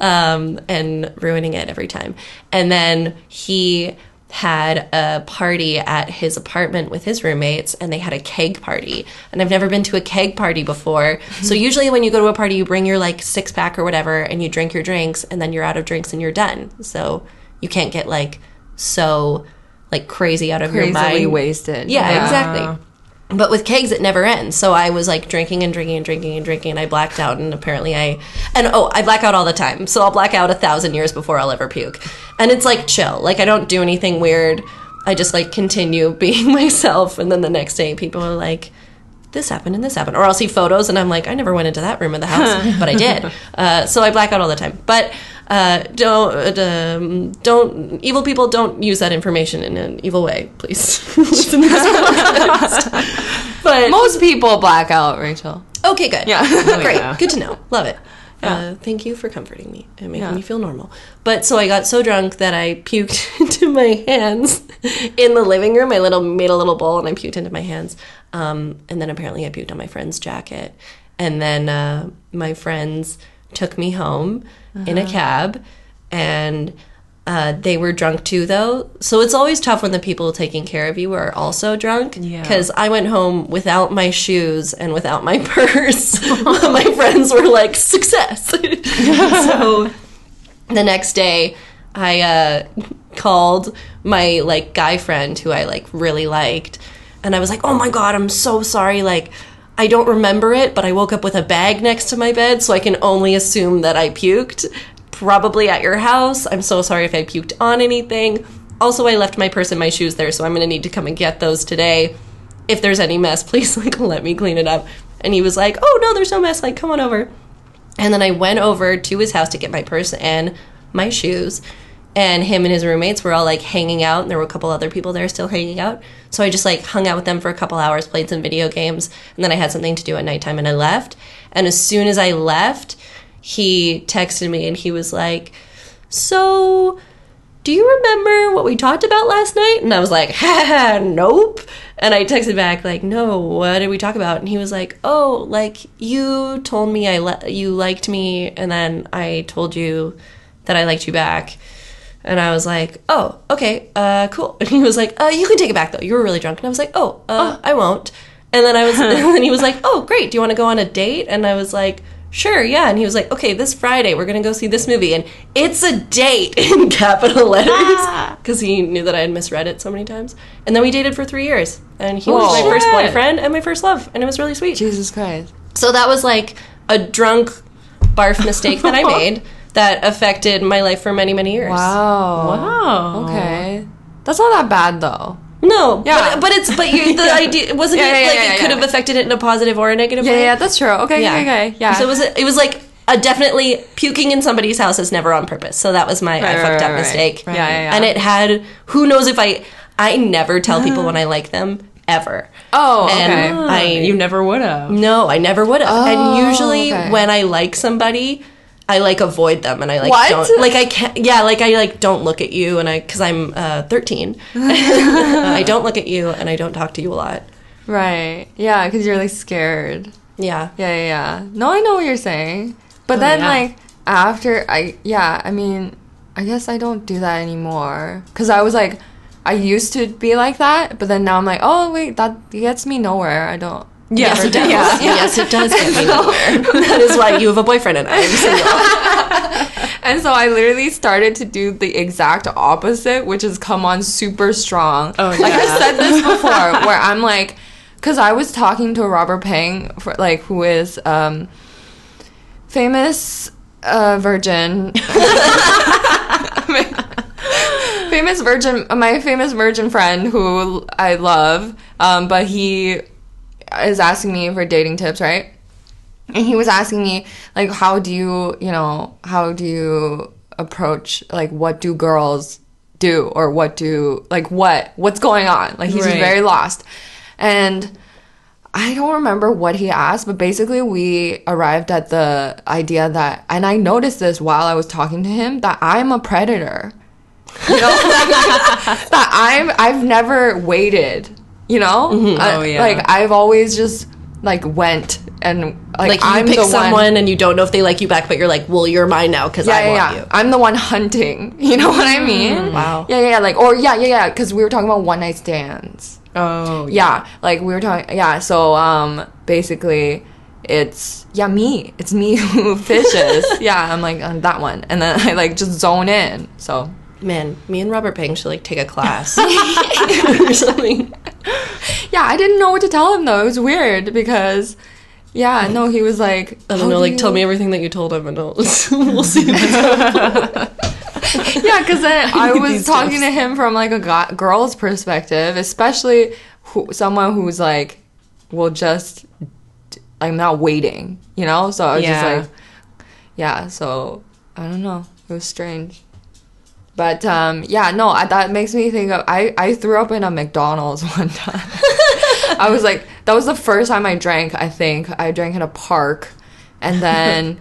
and ruining it every time. And then he had a party at his apartment with his roommates, and they had a keg party, and I've never been to a keg party before. So usually when you go to a party, you bring your, like, six-pack or whatever, and you drink your drinks, and then you're out of drinks and you're done. So you can't get, like, so, like, crazy out of your mind. Crazily wasted. Yeah, exactly. But with kegs, it never ends. So I was, like, drinking, and I blacked out, and apparently I black out all the time. So I'll black out 1,000 years before I'll ever puke. And it's, like, chill. Like, I don't do anything weird. I just, like, continue being myself, and then the next day people are like, this happened and this happened. Or I'll see photos, and I'm like, I never went into that room of the house, but I did. So I black out all the time. But don't evil people, don't use that information in an evil way, please. Listen to this podcast. But most people black out, Rachel. Okay, good. Yeah. Great. Yeah. Good to know. Love it. Yeah. Thank you for comforting me and making me feel normal. But so I got so drunk that I puked into my hands in the living room. I made a little bowl, and I puked into my hands. And then apparently I puked on my friend's jacket. And then my friends took me home in a cab, and they were drunk too, though. So it's always tough when the people taking care of you are also drunk, because I went home without my shoes and without my purse. My friends were like, success. So the next day I called my, like, guy friend who I, like, really liked, and I was like, oh my god, I'm so sorry, like, I don't remember it, but I woke up with a bag next to my bed, so I can only assume that I puked, probably at your house. I'm so sorry if I puked on anything. Also, I left my purse and my shoes there, so I'm going to need to come and get those today. If there's any mess, please, like, let me clean it up. And he was like, oh, no, there's no mess. Like, come on over. And then I went over to his house to get my purse and my shoes. And him and his roommates were all, like, hanging out, and there were a couple other people there still hanging out. So I just, like, hung out with them for a couple hours, played some video games, and then I had something to do at nighttime, and I left. And as soon as I left, he texted me, and he was like, so, do you remember what we talked about last night? And I was like, ha, nope. And I texted back, like, no, what did we talk about? And he was like, oh, like, you told me you liked me, and then I told you that I liked you back. And I was like, oh, okay, cool. And he was like, you can take it back, though. You were really drunk. And I was like, oh, I won't. And then and he was like, oh, great. Do you want to go on a date? And I was like, sure, yeah. And he was like, okay, this Friday, we're going to go see this movie. And it's a date in capital letters, because he knew that I had misread it so many times. And then we dated for 3 years. And he was my first boyfriend and my first love. And it was really sweet. Jesus Christ. So that was, like, a drunk barf mistake that I made. That affected my life for many, many years. Wow. Okay. That's not that bad, though. No. Yeah. But the idea it wasn't it could have affected it in a positive or a negative way. Yeah, that's true. Okay. Yeah. Okay. Yeah. So it was like a definitely puking in somebody's house is never on purpose. So that was my I fucked up mistake. Right. Yeah. And it had who knows if I never tell people when I like them. Ever. Oh, okay. And you never would have. No, I never would have. Oh, and usually when I like somebody, I, like, avoid them, and I, like, don't, like, I can't, yeah, like, I, like, don't look at you, and because I'm 13, I don't look at you, and I don't talk to you a lot. Right. Yeah, because you're, like, scared. Yeah. Yeah. No, I know what you're saying, but I guess I don't do that anymore, because I was, like, I used to be like that, but then now I'm like, oh, wait, that gets me nowhere, I don't. Yes, it does. Yeah. Yes, it does get me nowhere. That is why you have a boyfriend and I am single. And so I literally started to do the exact opposite, which is come on super strong. Oh, yeah. Like, I said this before, where I'm like, because I was talking to Robert Peng, who is my famous virgin friend who I love, but he is asking me for dating tips, right? And he was asking me, like, how do you approach, like, what do girls do or what do, like, what's going on? Like, he's just very lost. And I don't remember what he asked, but basically we arrived at the idea that, and I noticed this while I was talking to him, that I'm a predator. You know? That I've never waited, you know? Mm-hmm. Like, I've always just, like, went and, like I'm pick the someone one, and you don't know if they like you back, but you're like, well, you're mine now because I want you. I'm the one hunting. You know what I mean? Mm. Wow. Yeah. Like, or because we were talking about one night stands. Oh. Yeah. Like, we were talking. Yeah. So basically, it's me. It's me who fishes. Yeah. I'm like on that one, and then I like just zone in. So. Man, me and Robert Peng should like take a class or something. Yeah, I didn't know what to tell him though. It was weird because. Yeah, no, he was like... I don't know, like, tell me everything that you told him and we'll see. Yeah, because then I was talking to him from, like, a girl's perspective, especially someone who's, like, will just... I'm not waiting, you know? So I was just like... Yeah, so, I don't know. It was strange. But, that makes me think of... I threw up in a McDonald's one time. I was like... That was the first time I drank, I think. I drank at a park. And then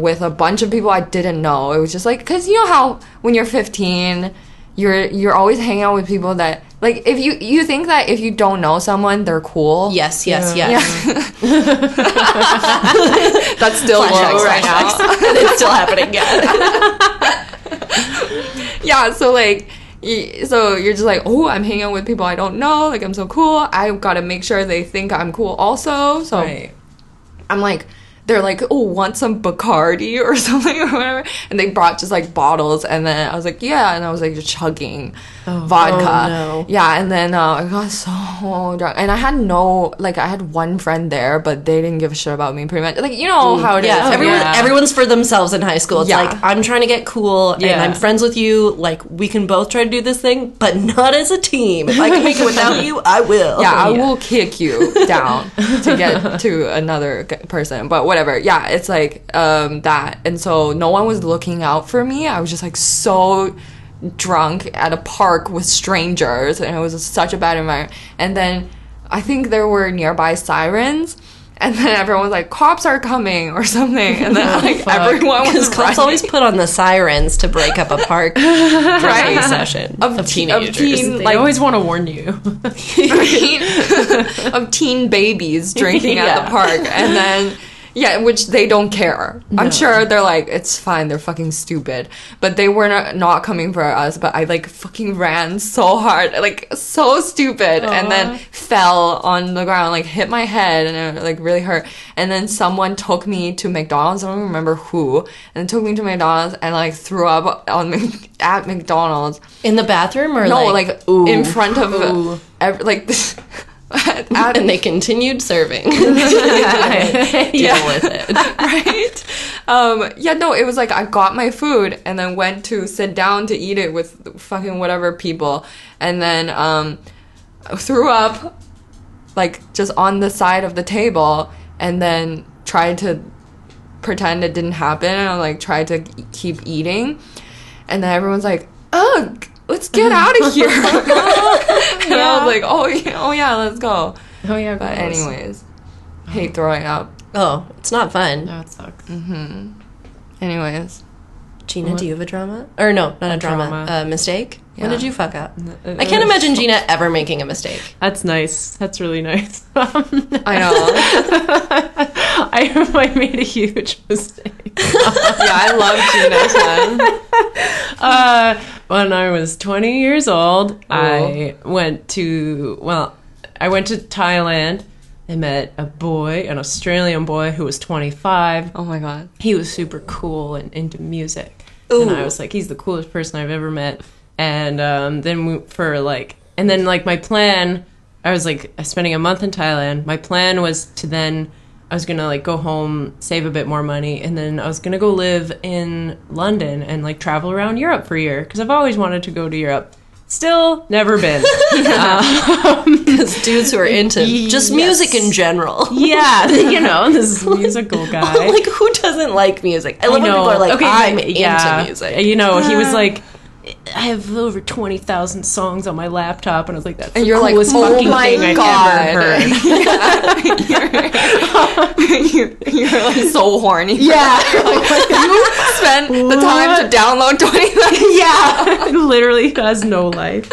with a bunch of people I didn't know. It was just like... Because you know how when you're 15, you're always hanging out with people that... Like, if you think that if you don't know someone, they're cool. Yes. Yeah. That's still low right now. It's still happening again. Yeah, so like... So you're just like, oh, I'm hanging out with people I don't know. Like, I'm so cool. I've got to make sure they think I'm cool also. So I'm like, they're like, oh, want some Bacardi or something or whatever. And they brought just, like, bottles. And then I was like, yeah. And I was, like, just chugging vodka. Oh, no. Yeah. And then I got so drunk. And I had I had one friend there, but they didn't give a shit about me pretty much. Like, you know how it is. Everyone's for themselves in high school. It's like, I'm trying to get cool. Yeah. And I'm friends with you. Like, we can both try to do this thing, but not as a team. If I can make it without you, I will. Yeah, I will kick you down to get to another person. But whatever. Yeah, it's like that. And so no one was looking out for me. I was just like so drunk at a park with strangers, and it was such a bad environment. And then I think there were nearby sirens, and then everyone was like, cops are coming or something. And then everyone was running. Cops always put on the sirens to break up a park driving session of teenagers. They always want to warn you. Of teen babies drinking at the park. And then... Yeah, which they don't care. No. I'm sure they're like, it's fine, they're fucking stupid. But they were not coming for us, but I, like, fucking ran so hard, like, so stupid. Aww. And then fell on the ground, like, hit my head, and it, like, really hurt. And then someone took me to McDonald's, I don't remember who, and took me to McDonald's and, like, threw up at McDonald's. In the bathroom? Or no, like ooh, in front of, like, this... and they continued serving. Deal with it. Right? It was like I got my food and then went to sit down to eat it with fucking whatever people, and then threw up, like, just on the side of the table, and then tried to pretend it didn't happen, and like tried to keep eating, and then everyone's like, ugh, let's get out of here. And I was like, oh yeah, let's go. Oh, yeah, but anyways, hate throwing up. Oh, it's not fun. No, it sucks. Mm-hmm. Anyways. Gina, do you have a drama? Or no, not a drama. A mistake? Yeah. When did you fuck up? I can't imagine Gina ever making a mistake. That's nice. That's really nice. I know. I made a huge mistake. I love Gina. When I was 20 years old, I went to Thailand. I met a boy, an Australian boy, who was 25. Oh, my God. He was super cool and into music. Ooh. And I was like, he's the coolest person I've ever met. And my plan, I was like, spending a month in Thailand. My plan was to then, I was going to like go home, save a bit more money, and then I was going to go live in London and like travel around Europe for a year, because I've always wanted to go to Europe. Still never been. Because dudes who are into just music in general. Yeah, you know, this musical guy. Like, who doesn't like music? I love when people are like, I'm into music. You know, he was like, I have over 20,000 songs on my laptop, and I was like, that's the coolest fucking thing I've ever heard. You're like so horny. Yeah. Like, you spent the time to download 20,000. Yeah. Literally has no life.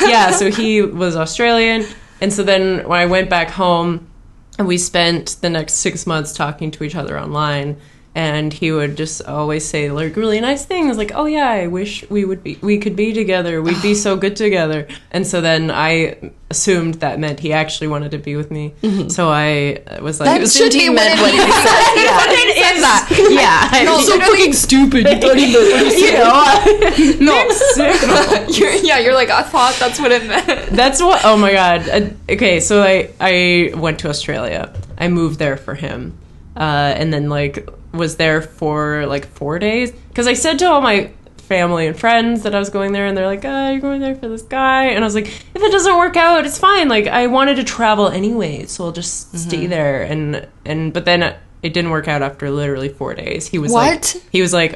Yeah, so he was Australian. And so then when I went back home, we spent the next 6 months talking to each other online. And he would just always say, like, really nice things. Like, oh, yeah, I wish we could be together. We'd be so good together. And so then I assumed that meant he actually wanted to be with me. Mm-hmm. So I was like, that should be what he said. Yeah. What it is that? Yeah. No, so fucking stupid. You don't even know. No. You're like, I thought that's what it meant. That's what, oh, my God. Okay, so I went to Australia. I moved there for him. And then, like, was there for like 4 days because I said to all my family and friends that I was going there, and they're like, oh, you're going there for this guy? And I was like, if it doesn't work out, it's fine. Like, I wanted to travel anyway, so I'll just stay there. And but then it didn't work out after literally 4 days. He was like,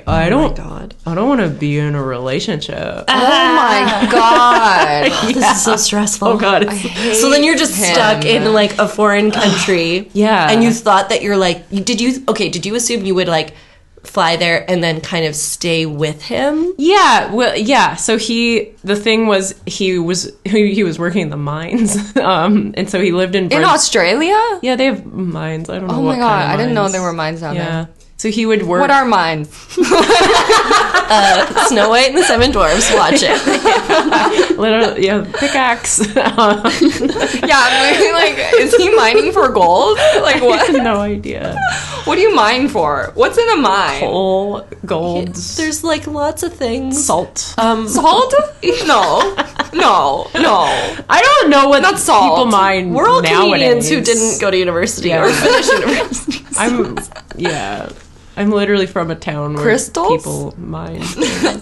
I don't want to be in a relationship. Oh my God. Yeah. This is so stressful. Oh God. So then you're just stuck in like a foreign country. Yeah. And you thought that you're like, did you assume you would like fly there and then kind of stay with him? Yeah. Well, yeah. So the thing was he was working in the mines. And so he lived in Australia? Yeah, they have mines. I don't know. Oh my God. Kind of mines. I didn't know there were mines down there. Yeah. So he would work. What are mines? Snow White and the Seven Dwarfs. Watch it. Literally, yeah, pickaxe. Yeah, I mean, like, is he mining for gold? Like, what? I have no idea. What do you mine for? What's in a mine? Coal, gold. There's like lots of things. Salt. Salt? No. I don't know what not salt. People mine. We're all Canadians who didn't go to university or finish university. I'm literally from a town where people mine.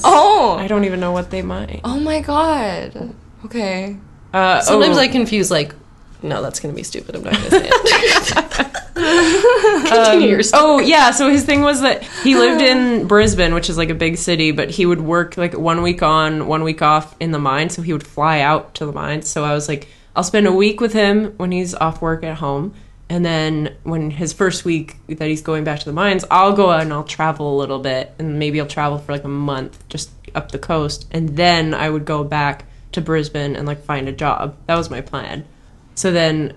Oh, I don't even know what they mine. Oh my God. Okay. Sometimes I confuse like, no, that's gonna be stupid. I'm not gonna say it. Continue your story. Oh yeah. So his thing was that he lived in Brisbane, which is like a big city, but he would work like 1 week on, 1 week off in the mine. So he would fly out to the mine. So I was like, I'll spend a week with him when he's off work at home. And then when his first week that he's going back to the mines, I'll go out and I'll travel a little bit. And maybe I'll travel for like a month just up the coast. And then I would go back to Brisbane and like find a job. That was my plan. So then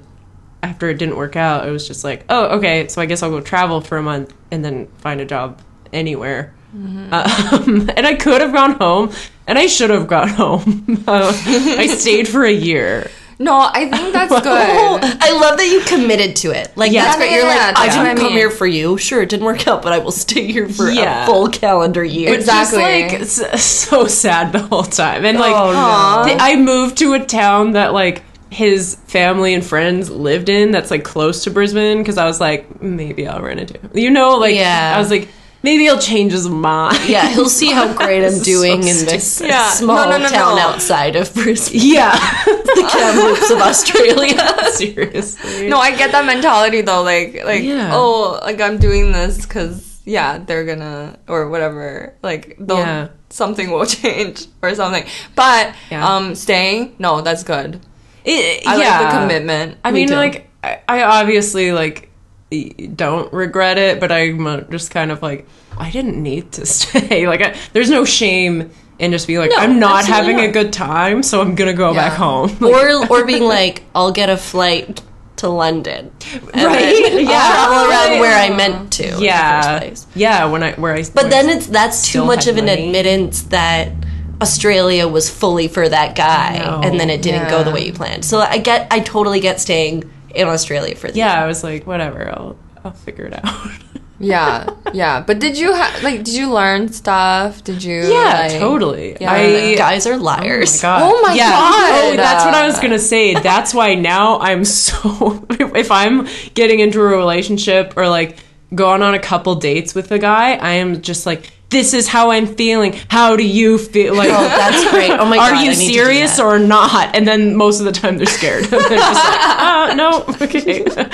after it didn't work out, it was just like, oh, okay, so I guess I'll go travel for a month and then find a job anywhere. Mm-hmm. And I could have gone home and I should have gone home. I stayed for a year. No, I think that's good. I love that you committed to it. Like, that's great. You're like, I didn't come here for you. Sure, it didn't work out, but I will stay here for a full calendar year. Exactly. It's just, like, so sad the whole time. And, like, I moved to a town that, like, his family and friends lived in that's, like, close to Brisbane, because I was like, maybe I'll run into him. You know, like, I was like, maybe he'll change his mind. Yeah, he'll see how great I'm doing in this small town outside of Brisbane. Yeah. The Kamloops of Australia. Seriously. No, I get that mentality, though. Like, I'm doing this because, they're gonna, or whatever. Like, something will change or something. But staying, no, that's good. I like the commitment. I mean, like, I obviously, like, don't regret it, but I'm just kind of like, I didn't need to stay. Like, there's no shame in just being like, I'm not having a good time, so I'm gonna go back home. Or being like, I'll get a flight to London, and then travel around where I meant to. Yeah, in the first place. But then that's too much of an admittance that Australia was fully for that guy, and then it didn't go the way you planned. So I totally get staying in Australia for the year. I was like, whatever, I'll figure it out. But did you learn stuff? Did you? Yeah, like, totally. Yeah. Guys are liars. Oh my god! Oh, that's what I was gonna say. That's why now I'm so. If I'm getting into a relationship or like gone on a couple dates with a guy, I am just like, this is how I'm feeling. How do you feel? Like, oh, that's great. Oh my God. Are you serious or not? And then most of the time they're scared. They're just like, oh, no, okay. But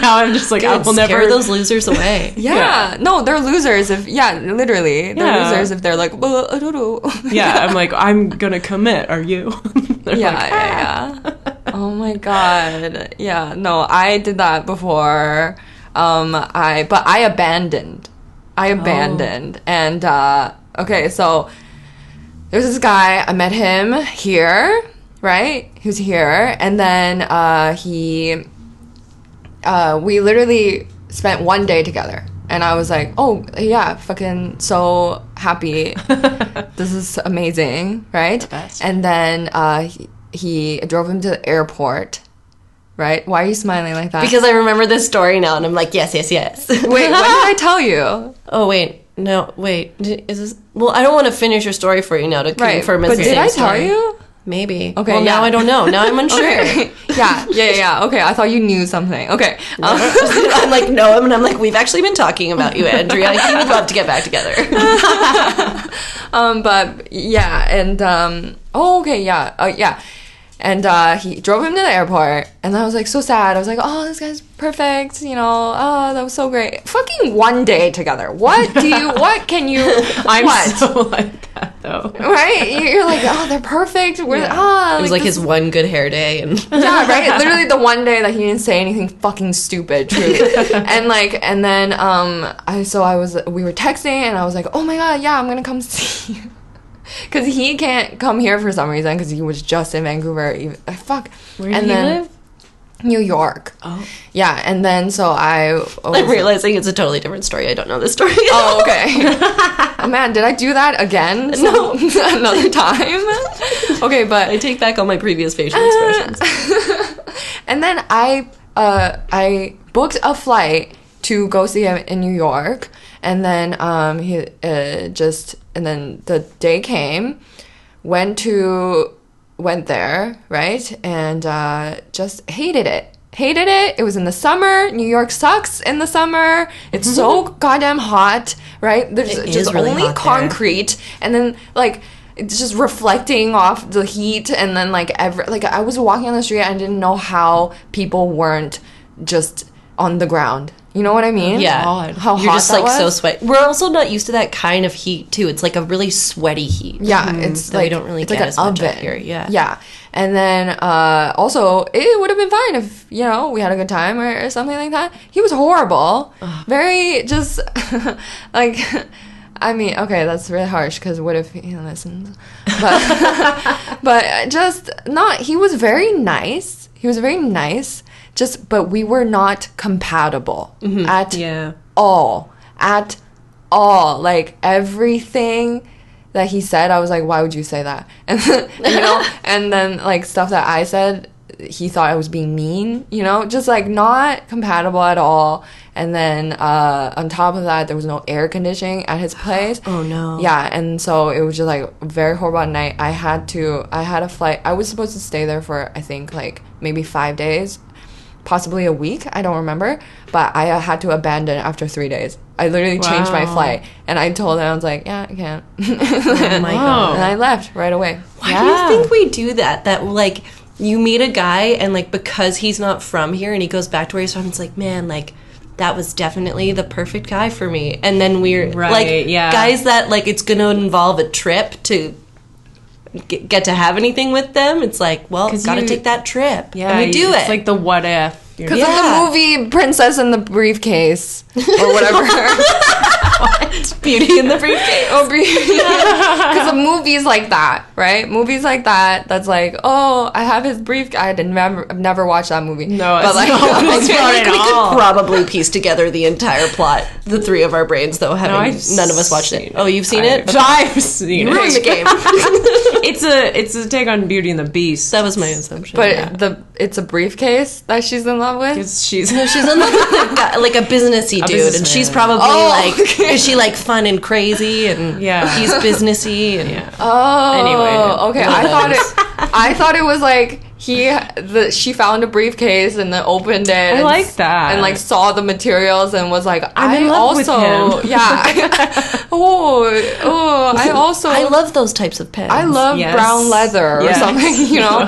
now I'm just like, dude, I will never scare those losers away. Yeah. No, they're losers if literally. They're losers if they're like, yeah, I'm like, I'm gonna commit, are you? Oh my God. Yeah, no, I did that before. I abandoned. And okay, so there's this guy, I met him here, right? He was here, and then we literally spent one day together. And I was like, oh, yeah, fucking so happy. This is amazing, right? And then I drove him to the airport, right? Why are you smiling like that? Because I remember this story now, and I'm like, yes, yes, yes. Wait, what did I tell you? Oh, wait. No, wait. Is this... Well, I don't want to finish your story for you now to confirm it's the same story. But did I tell you? Maybe. Okay. Well, now I don't know. Now I'm unsure. Okay. Yeah. Okay. I thought you knew something. Okay. I'm like, no. And I'm like, we've actually been talking about you, Andrea. I think we're about to get back together. But yeah. And, okay. Yeah. Yeah. And he drove him to the airport, and I was like so sad. I was like, oh, this guy's perfect, you know. Oh, that was so great. Fucking one day together. What? So like that though. Right? You're like, oh, they're perfect. It was like his one good hair day, and yeah, right. Literally the one day that he didn't say anything fucking stupid, truly. and then we were texting, and I was like, oh my God, yeah, I'm gonna come see you. Because he can't come here for some reason, because he was just in Vancouver. Where did he live? New York. Oh. Yeah, and then so I'm realizing it's a totally different story. I don't know this story. Oh, okay. Oh, man, did I do that again? No. Another time? Okay, but... I take back all my previous facial expressions. And then I booked a flight to go see him in New York. And then and then the day came, went there, right? And just hated it. Hated it. It was in the summer. New York sucks in the summer. It's so goddamn hot, right? There's just really only concrete. There. And then, like, it's just reflecting off the heat. And then, like, I was walking on the street and I didn't know how people weren't just on the ground. You know what I mean? Yeah. God, how hot. You're just like so sweaty. We're also not used to that kind of heat too. It's like a really sweaty heat. Yeah, it's like we don't really get like as much up here. Yeah. Yeah. And then also it would have been fine if, you know, we had a good time or something like that. He was horrible. Ugh. Very just like, I mean, okay, that's really harsh because what if he listened? But but just not. He was very nice. But we were not compatible at all. Like, everything that he said, I was like, why would you say that? And you know, and then like stuff that I said, he thought I was being mean, you know, just like not compatible at all. And then on top of that, there was no air conditioning at his place. Oh no. Yeah, and so it was just like very horrible night. I had a flight. I was supposed to stay there for, I think, like maybe 5 days, possibly a week, I don't remember, but I had to abandon after 3 days. I literally changed my flight, and I told him, I was like, yeah, I can't. Oh my God. And I left right away. Why do you think we do that? That, like, you meet a guy, and, like, because he's not from here, and he goes back to where he's from, it's like, man, like, that was definitely the perfect guy for me. And then we're, guys that, like, it's going to involve a trip to get to have anything with them. It's like, well, gotta take that trip. Yeah, and we do it. It's like the what if. Because of the movie Princess in the Briefcase or whatever. What? Beauty in the Briefcase. Oh, Beauty. Because of movies like that, right? Movies like that. That's like, oh, I have his briefcase. I've never watched that movie. No, but it's like, not. It's not at all. We could probably piece together the entire plot. The three of our brains, though, none of us watched it. Oh, you've seen it? Okay. I've seen it. Ruined the game. It's a take on Beauty and the Beast. That was my assumption. But it's a briefcase that she's in love with. She's in love with like a businessy dude, and she's probably is she like fun and crazy, and he's businessy, and anyway. Okay, I thought it was like she found a briefcase and then opened it. I like that, and like saw the materials and was like, I'm in love with him. oh, I love those types of pens. I love brown leather or something, you know?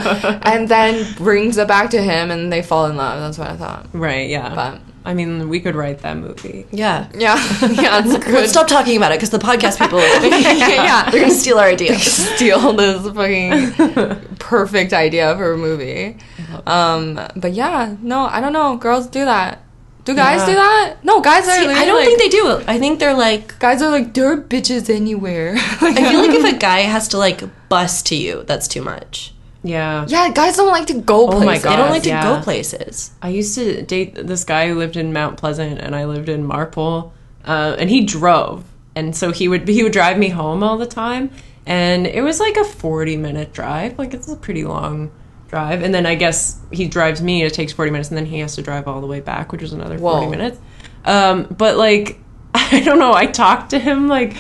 And then brings it back to him and they fall in love. That's what I thought. Right, yeah. But I mean, we could write that movie. Yeah. Yeah. Yeah, it's good. Let's stop talking about it, because the podcast people, they're going to steal our idea. Steal this fucking perfect idea for a movie. But yeah, no, I don't know. Girls do that. Do guys do that? No, guys are... I don't think they do. I think they're like... Guys are like, there are bitches anywhere. Like, I feel like if a guy has to like bust to you, that's too much. Yeah. Yeah, guys don't like to go places. Oh my God, they don't like to go places. I used to date this guy who lived in Mount Pleasant and I lived in Marple. And he drove. And so he would drive me home all the time. And it was like a 40-minute drive. Like, it's a pretty long drive. And then I guess he drives me, it takes 40 minutes, and then he has to drive all the way back, which was another 40 minutes. But like, I don't know, I talked to him like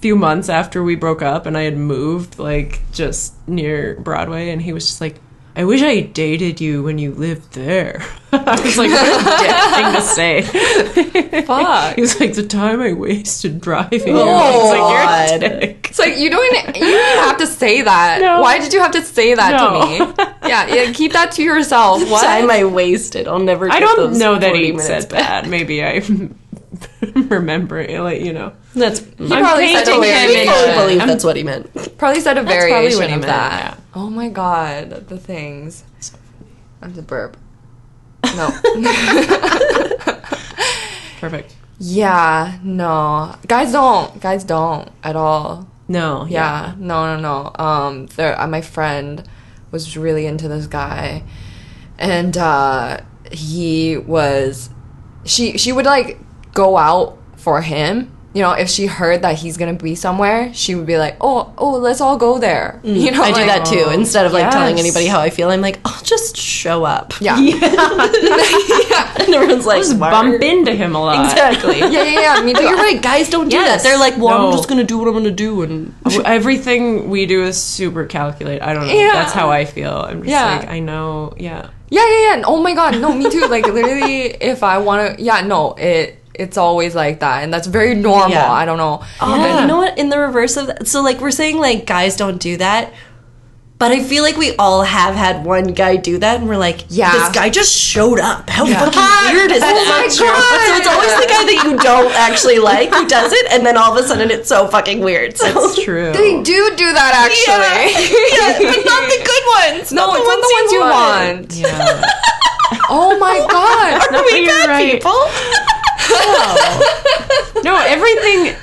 few months after we broke up and I had moved like just near Broadway, and he was just like, I wish I dated you when you lived there. I was like, what a dick thing to say. Fuck. He was like, the time I wasted driving. Oh, it's like, you're a dick. It's like, you didn't have to say that. No. Why did you have to say that to me? Yeah, keep that to yourself. What? The time I wasted. I'll never get those 40 minutes back. I don't know that he said that. Maybe I remember it, like, you know. That's he probably said a variation. I believe that's what he meant. Probably said a variation of that. Yeah. Oh my God, the things. So funny. I'm the burp. No. Perfect. Yeah, no. Guys don't at all. No. Yeah. No. My friend was really into this guy, and he was. She would like go out for him. You know, if she heard that he's going to be somewhere, she would be like, oh, let's all go there. You know, I do that too. Instead of like telling anybody how I feel, I'm like, I'll just show up. Yeah. And everyone's like, I'll just bump into him a lot. Exactly. Yeah. Me too. But you're right. Guys don't do that. They're like, well, I'm just going to do what I'm going to do. And everything we do is super calculated. I don't know. Yeah. That's how I feel. I'm just like, I know. Yeah. Yeah. And, oh my God. No, me too. Like literally if I want to. Yeah, no, It's always like that, and that's very normal. Yeah. I don't know. Oh, yeah. You know what? In the reverse of that, so like we're saying, like guys don't do that, but I feel like we all have had one guy do that, and we're like, this guy just showed up. How fucking weird is that? So it's always the guy that you don't actually like who does it, and then all of a sudden it's so fucking weird. So. That's true. They do that actually, but not the good ones. No, it's not the ones you want. Yeah. Oh my God, are we bad people? No,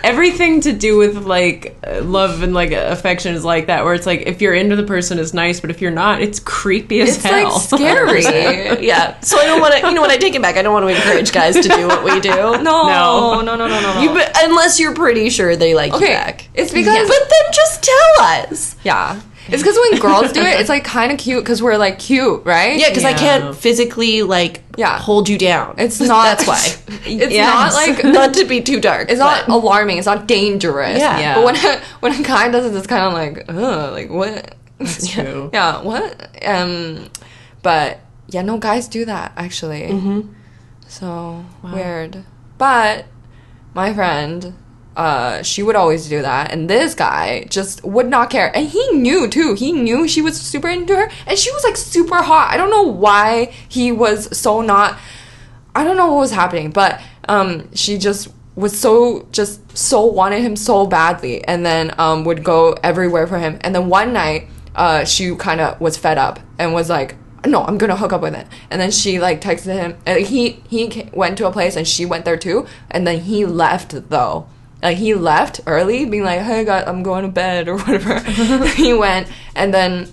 everything to do with like love and like affection is like that, where it's like if you're into the person it's nice, but if you're not it's creepy as hell. It's like scary. Yeah. So I don't want to, you know what, I take it back. I don't want to encourage guys to do what we do. No. Unless you're pretty sure they like you back. It's because but then just tell us. Yeah. It's because when girls do it, it's like kind of cute because we're like cute, right? Yeah, because I can't physically like hold you down. It's not. That's why. It's not like not to be too dark. It's not alarming. It's not dangerous. Yeah. But when a guy does it, it's kind of like ugh, like what? That's true. Yeah. What? But yeah, no, guys do that actually. Mm-hmm. So weird. But my friend. She would always do that, and this guy just would not care, and he knew too. He knew she was super into her, and she was like super hot. I don't know why he was so not. I don't know what was happening, but she just was so wanted him so badly, and then would go everywhere for him. And then one night, she kind of was fed up and was like, "No, I'm gonna hook up with it." And then she like texted him, and he went to a place, and she went there too, and then he left though. Like, he left early, being like, hey, God, I'm going to bed, or whatever. He went, and then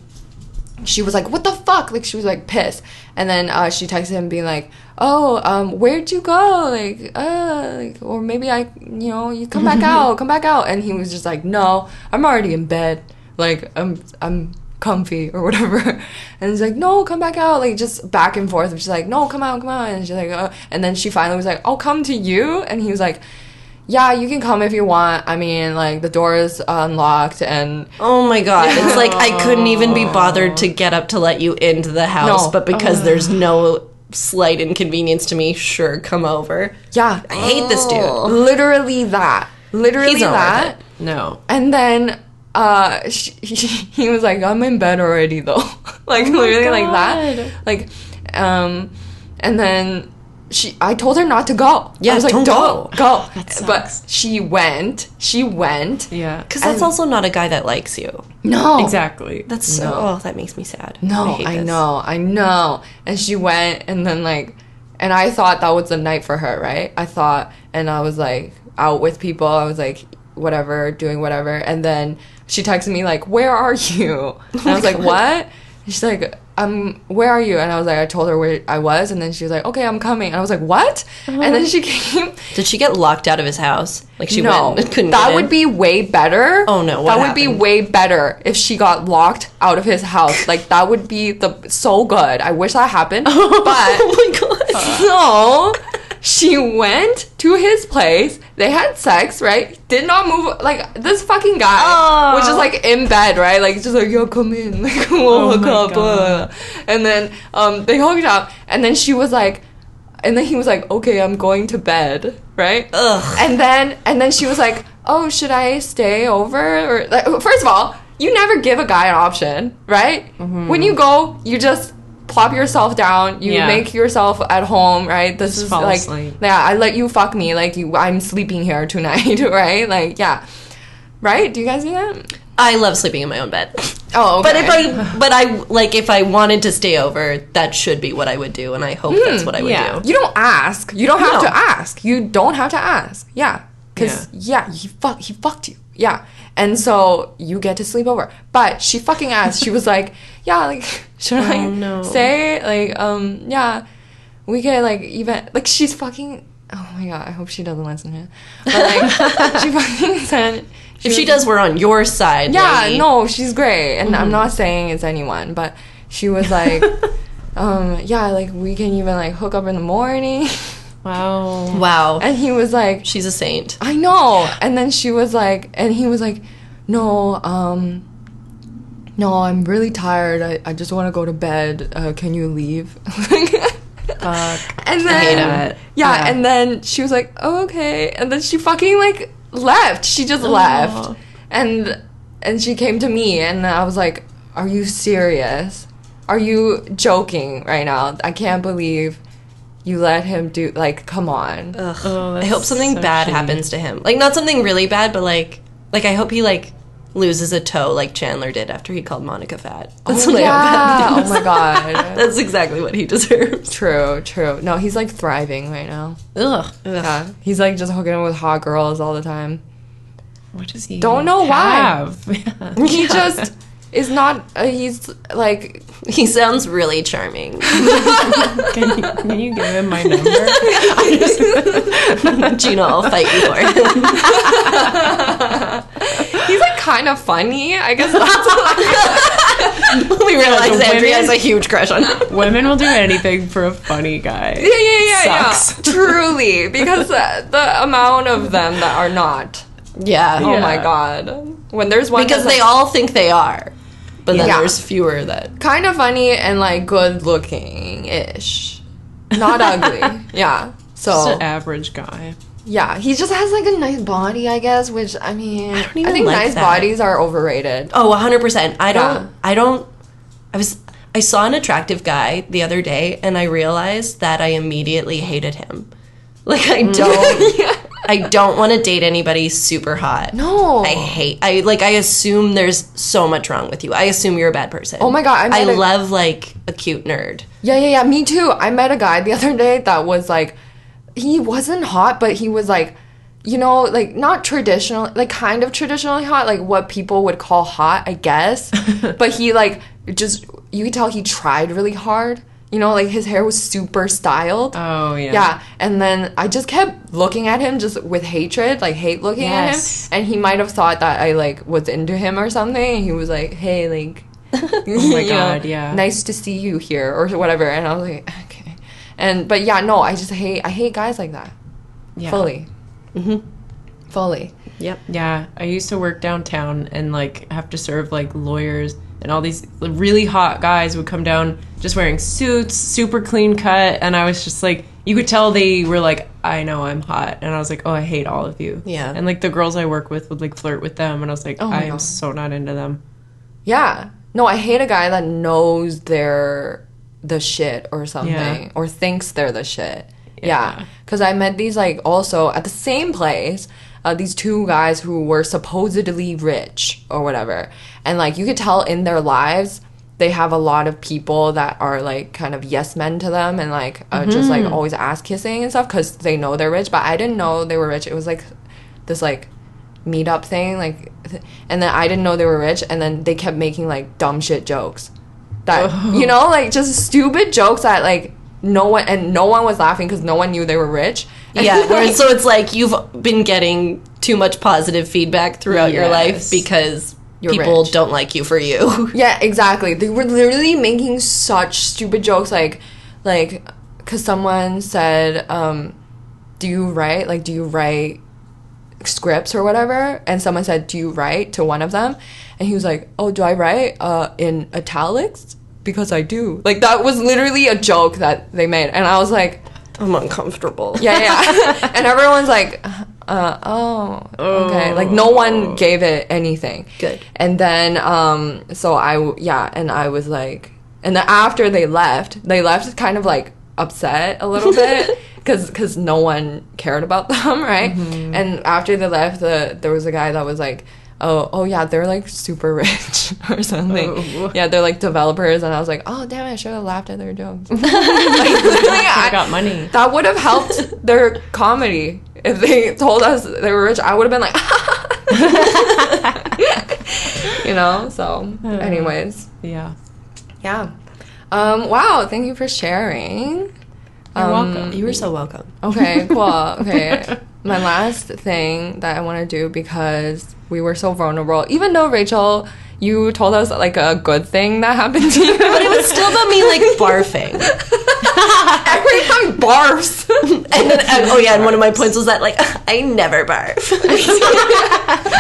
she was like, what the fuck? Like, she was, like, pissed. And then she texted him, being like, where'd you go? Like, or maybe you come back out. And he was just like, no, I'm already in bed. Like, I'm comfy, or whatever. And he's like, no, come back out. Like, just back and forth. And she's like, no, come out. And she's like, and then she finally was like, I'll come to you. And he was like, yeah, you can come if you want. I mean, like, the door is unlocked and... Oh, my God. It's like I couldn't even be bothered to get up to let you into the house, but because there's no slight inconvenience to me, sure, come over. Yeah. I hate this dude. Literally that. Literally he's not that. Worth it. No. And then he was like, I'm in bed already though. Like oh literally God. Like that. Like and then I told her not to go. Yeah, I was like, don't go. But she went. Yeah. Because that's also not a guy that likes you. No. Exactly. That's so... No. Oh, that makes me sad. No, I know. And she went, and then, like... And I thought that was the night for her, right? I thought... And I was, like, out with people. I was, like, whatever, doing whatever. And then she texted me, like, where are you? And I was like, what? And she's like... where are you? And I was like, I told her where I was, and then she was like, okay, I'm coming. And I was like, what? Uh-huh. And then she came. Did she get locked out of his house? Like she went and couldn't get in? That would be way better. Oh no, what happened? Would be way better if she got locked out of his house. Like that would be so good. I wish that happened. But oh my God. So she went to his place. They had sex, right? Did not move. Like, this fucking guy was just, like, in bed, right? Like, just like, yo, come in. Like, we'll hook up. And then they hooked up. And then she was like... And then he was like, okay, I'm going to bed, right? Ugh. And then she was like, oh, should I stay over? Or, like, first of all, you never give a guy an option, right? Mm-hmm. When you go, you just... plop yourself down, you make yourself at home, right? This just is like asleep. Yeah, I let you fuck me, like I'm sleeping here tonight, right? Like, yeah, right? Do you guys do that? I love sleeping in my own bed. Oh, okay. But I like, if I wanted to stay over, that should be what I would do, and I hope that's what I would do. You don't ask. You don't have to ask. You don't have to ask. Yeah, because he fucked you. Yeah. And so you get to sleep over. But she fucking asked. She was like, yeah, like, should I say, like, yeah, we could, like, even, like, she's fucking, oh my God, I hope she doesn't listen to it. But, like, she fucking said. If she does, we're on your side. Yeah, lady. No, she's great. And I'm not saying it's anyone, but she was like, yeah, like, we can even, like, hook up in the morning. Wow. And he was like... She's a saint. I know. And then she was like... And he was like, no, I'm really tired. I just want to go to bed. Can you leave? And then... I hate it. Yeah, and then she was like, oh, okay. And then she fucking, like, left. She just left. And she came to me, and I was like, are you serious? Are you joking right now? I can't believe... You let him do, like, come on. Oh, I hope something so bad happens to him. Like, not something really bad, but, like I hope he, like, loses a toe like Chandler did after he called Monica fat. That's what I hope. Oh, my God. That's exactly what he deserves. True. No, he's, like, thriving right now. Ugh. Yeah. He's, like, just hooking up with hot girls all the time. What does he Don't know have? Why. Yeah. He just... is not he's like, he sounds really charming. can you give him my number? Gina, I'll fight you for it. He's like kind of funny, I guess. That's like, we realized Andrea has a huge crush on him. Women will do anything for a funny guy. Yeah. Sucks. Truly, because the amount of them that are not. Yeah. Oh my God. When there's one, because they all think they are, but then there's fewer that kind of funny and like good looking ish, not ugly. Yeah. So just an average guy. Yeah, he just has like a nice body, I guess. Which I mean, I think like nice bodies are overrated. Oh, 100%. I saw an attractive guy the other day, and I realized that I immediately hated him. Like I don't. I don't want to date anybody super hot. No. I assume there's so much wrong with you. I assume you're a bad person. Oh my God. I love, like, a cute nerd. Yeah. Me too. I met a guy the other day that was, like, he wasn't hot, but he was, like, you know, like, not traditional, like, kind of traditionally hot, like, what people would call hot, I guess. But he, like, just, you could tell he tried really hard. You know, like, his hair was super styled. Oh, yeah. Yeah, and then I just kept looking at him just with hatred, like, hate looking at him. And he might have thought that I, like, was into him or something. And he was like, hey, like... oh, my God, know, yeah. Nice to see you here or whatever. And I was like, okay. But, yeah, no, I just hate guys like that. Yeah. Fully. Mm-hmm. Fully. Yep. Yeah, I used to work downtown and, like, have to serve, like, lawyers... And all these really hot guys would come down just wearing suits, super clean cut. And I was just like, you could tell they were like, I know I'm hot. And I was like, oh, I hate all of you. Yeah. And, like, the girls I work with would, like, flirt with them. And I was like, oh, I am so not into them. Yeah. No, I hate a guy that knows they're the shit or something. Yeah. Or thinks they're the shit. Yeah. Because I met these, like, also at the same place, these two guys who were supposedly rich or whatever. And, like, you could tell in their lives they have a lot of people that are, like, kind of yes men to them and, like, just, like, always ass kissing and stuff because they know they're rich. But I didn't know they were rich. It was, like, this, like, meetup thing. Like, and then I didn't know they were rich. And then they kept making, like, dumb shit jokes. That, you know, like, just stupid jokes that, like, no one was laughing because no one knew they were rich. Yeah. Like, so it's like you've been getting too much positive feedback throughout your life because you're people rich. Don't like you for you. Yeah, exactly. They were literally making such stupid jokes, like, because someone said, do you write scripts or whatever? And someone said, do you write, to one of them? And he was like, oh, do I write in italics? Because I do. Like, that was literally a joke that they made. And I was like, I'm uncomfortable. Yeah. And everyone's like, okay. Like, no one gave it anything. Good. And then, I was like, and then after they left kind of, like, upset a little bit because no one cared about them, right? Mm-hmm. And after they left, there was a guy that was like, Oh, yeah, they're, like, super rich or something. Oh. Yeah, they're, like, developers. And I was like, oh, damn, I should have laughed at their jokes. Like, literally, I got money. That would have helped their comedy. If they told us they were rich, I would have been like, you know? So, anyways. Yeah. Yeah. Wow, thank you for sharing. You're welcome. You were so welcome. Okay, cool. Okay. My last thing that I want to do, because we were so vulnerable, even though, Rachel, you told us, like, a good thing that happened to you. But it was still about me, like, barfing. Everyone barfs. And one of my points was that, like, I never barf.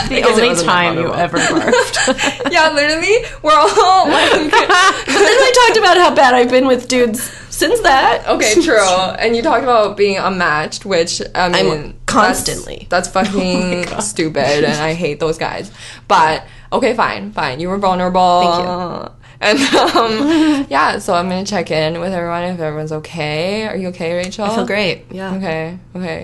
The only time you ever barfed. Yeah, literally, we're all, like... But then I talked about how bad I've been with dudes since that. Okay, true. And you talked about being unmatched, which, I mean... Constantly. That's fucking stupid, and I hate those guys. But, okay, fine. You were vulnerable. Thank you. And, yeah, so I'm going to check in with everyone if everyone's okay. Are you okay, Rachel? I feel great, yeah. Okay.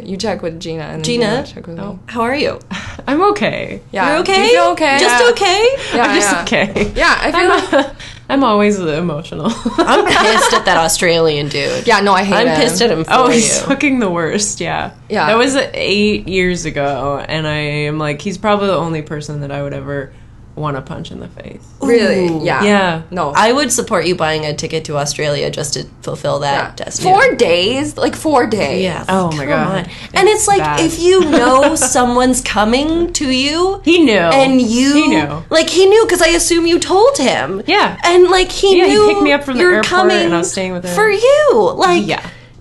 You check with Gina. And Gina, check with me. How are you? I'm okay. Yeah. You're okay? You feel okay? Just okay? Yeah, I'm just okay. Yeah, I feel I'm always emotional. I'm pissed at that Australian dude. Yeah, no, I hate him. I'm pissed at him for you. Oh, he's fucking the worst, yeah. Yeah. That was 8 years ago, and I am like, he's probably the only person that I would ever... want to punch in the face. Really? Ooh. Yeah. No. I would support you buying a ticket to Australia just to fulfill that destiny. 4 days? Like 4 days. Yeah. Oh my God. And it's like bad. If you know someone's coming to you. He knew. And you. He knew. Like he knew because I assume you told him. Yeah. And like he knew. He picked me up from the airport and I was staying with him. For you. Like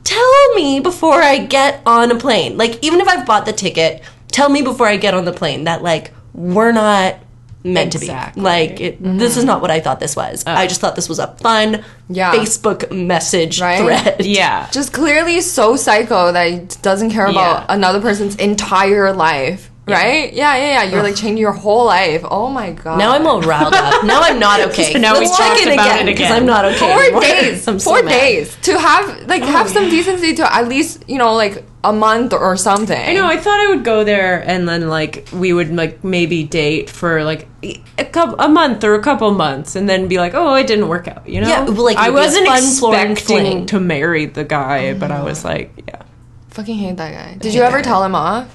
tell me before I get on a plane. Like even if I've bought the ticket, tell me before I get on the plane that like we're not meant exactly. to be. Like, this is not what I thought this was. I just thought this was a fun Facebook message thread. Yeah. Just clearly so psycho that he doesn't care about another person's entire life. Right? Yeah. You're, like, changing your whole life. Oh, my God. Now I'm all riled up. Now I'm not okay. Now we talked about it again. Because I'm not okay. 4 days. I'm so Four mad. Days. To have, like, some decency to at least, you know, like, a month or something. I know. I thought I would go there and then, like, we would, like, maybe date for, like, a month or a couple months and then be like, oh, it didn't work out, you know? Yeah, like, I wasn't expecting to marry the guy, but I was like, yeah. Fucking hate that guy. Did you ever tell him off?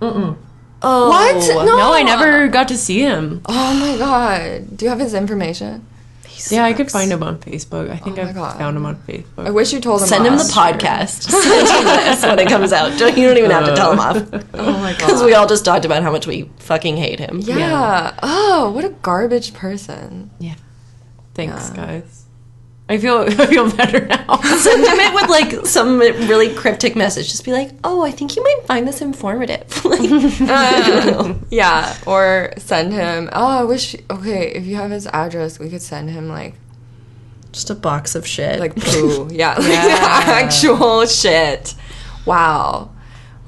Mm-mm. Oh, what? No, I never got to see him. Oh my God. Do you have his information? Yeah, I could find him on Facebook. I think found him on Facebook. I wish you told him Send off. Him the podcast. Send him this when it comes out. You don't even have to tell him off. Oh my God. Because we all just talked about how much we fucking hate him. Yeah. Oh, what a garbage person. Yeah. Thanks, guys. I feel better now. Send him it with, like, some really cryptic message. Just be like, oh, I think you might find this informative. Like, yeah. Or send him, if you have his address, we could send him, like, Just a box of shit. Like poo. Yeah. Like actual shit. Wow.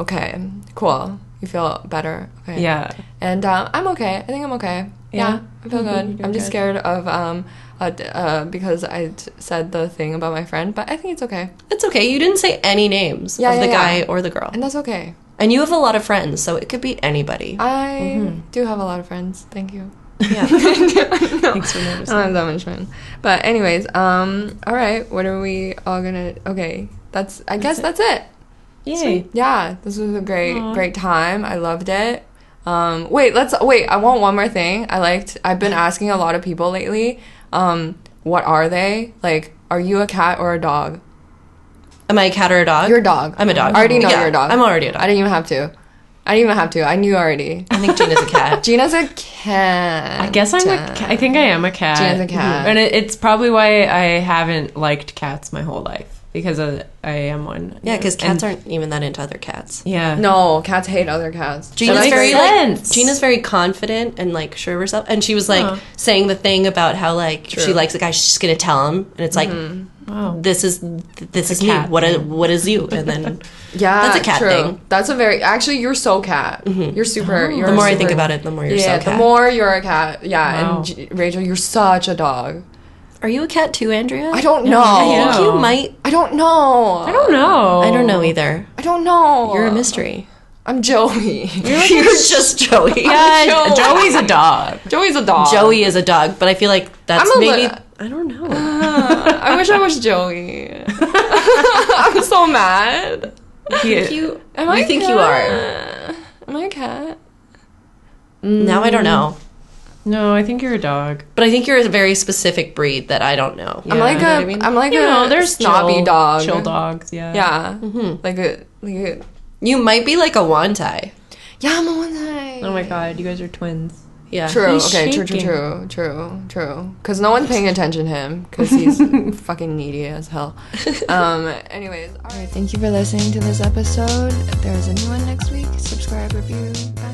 Okay. Cool. You feel better? Okay. Yeah. And I'm okay. I think I'm okay. Yeah. I feel good. I'm just scared of... because I said the thing about my friend, but I think it's okay. It's okay. You didn't say any names of the guy or the girl. And that's okay. And you have a lot of friends, so it could be anybody. I do have a lot of friends. Thank you. Yeah. No, thanks for noticing. I don't have that much fun. But anyways, all right. What are we all gonna... Okay. I guess that's it. Yay. Sweet. Yeah. This was a great time. I loved it. Wait, I want one more thing. I've been asking a lot of people lately... what are they? Like, are you a cat or a dog? Am I a cat or a dog? You're a dog. I'm a dog. I already know you're a dog. I'm already a dog. I didn't even have to. I knew already. I think Gina's a cat. Gina's a cat. I guess I think I am a cat. Gina's a cat. Mm-hmm. And it's probably why I haven't liked cats my whole life. Because I am one. Yeah, because cats aren't even that into other cats. Yeah. No, cats hate other cats. Gina's very confident and, like, sure of herself. And she was, like, saying the thing about how, like, if she likes a guy, she's just going to tell him. And it's like, this is me. What is you? And then that's a cat thing. That's a very... Actually, you're so cat. Mm-hmm. You're super... Oh. You're the more super, I think about it, the more you're so cat. Yeah, the more you're a cat. Yeah, wow. And Rachel, you're such a dog. Are you a cat too, Andrea? I don't know. I think you might. I don't know. I don't know. I don't know either. I don't know. You're a mystery. I'm Joey. You're just Joey. Yeah, Joey's a dog. Joey is a dog, but I feel like that's I don't know. I wish I was Joey. I'm so mad. You think you are. Am I a cat? Now I don't know. No, I think you're a dog. But I think you're a very specific breed that I don't know. Yeah. There's snobby dog. Chill dogs, yeah. Yeah. Mm-hmm. Like a... You might be like a Wancai. Yeah, I'm a Wancai. Oh my god, you guys are twins. Yeah. True. True. Because no one's paying attention to him because he's fucking needy as hell. Anyways, all right. Thank you for listening to this episode. If there's a new one next week, subscribe, review. Bye.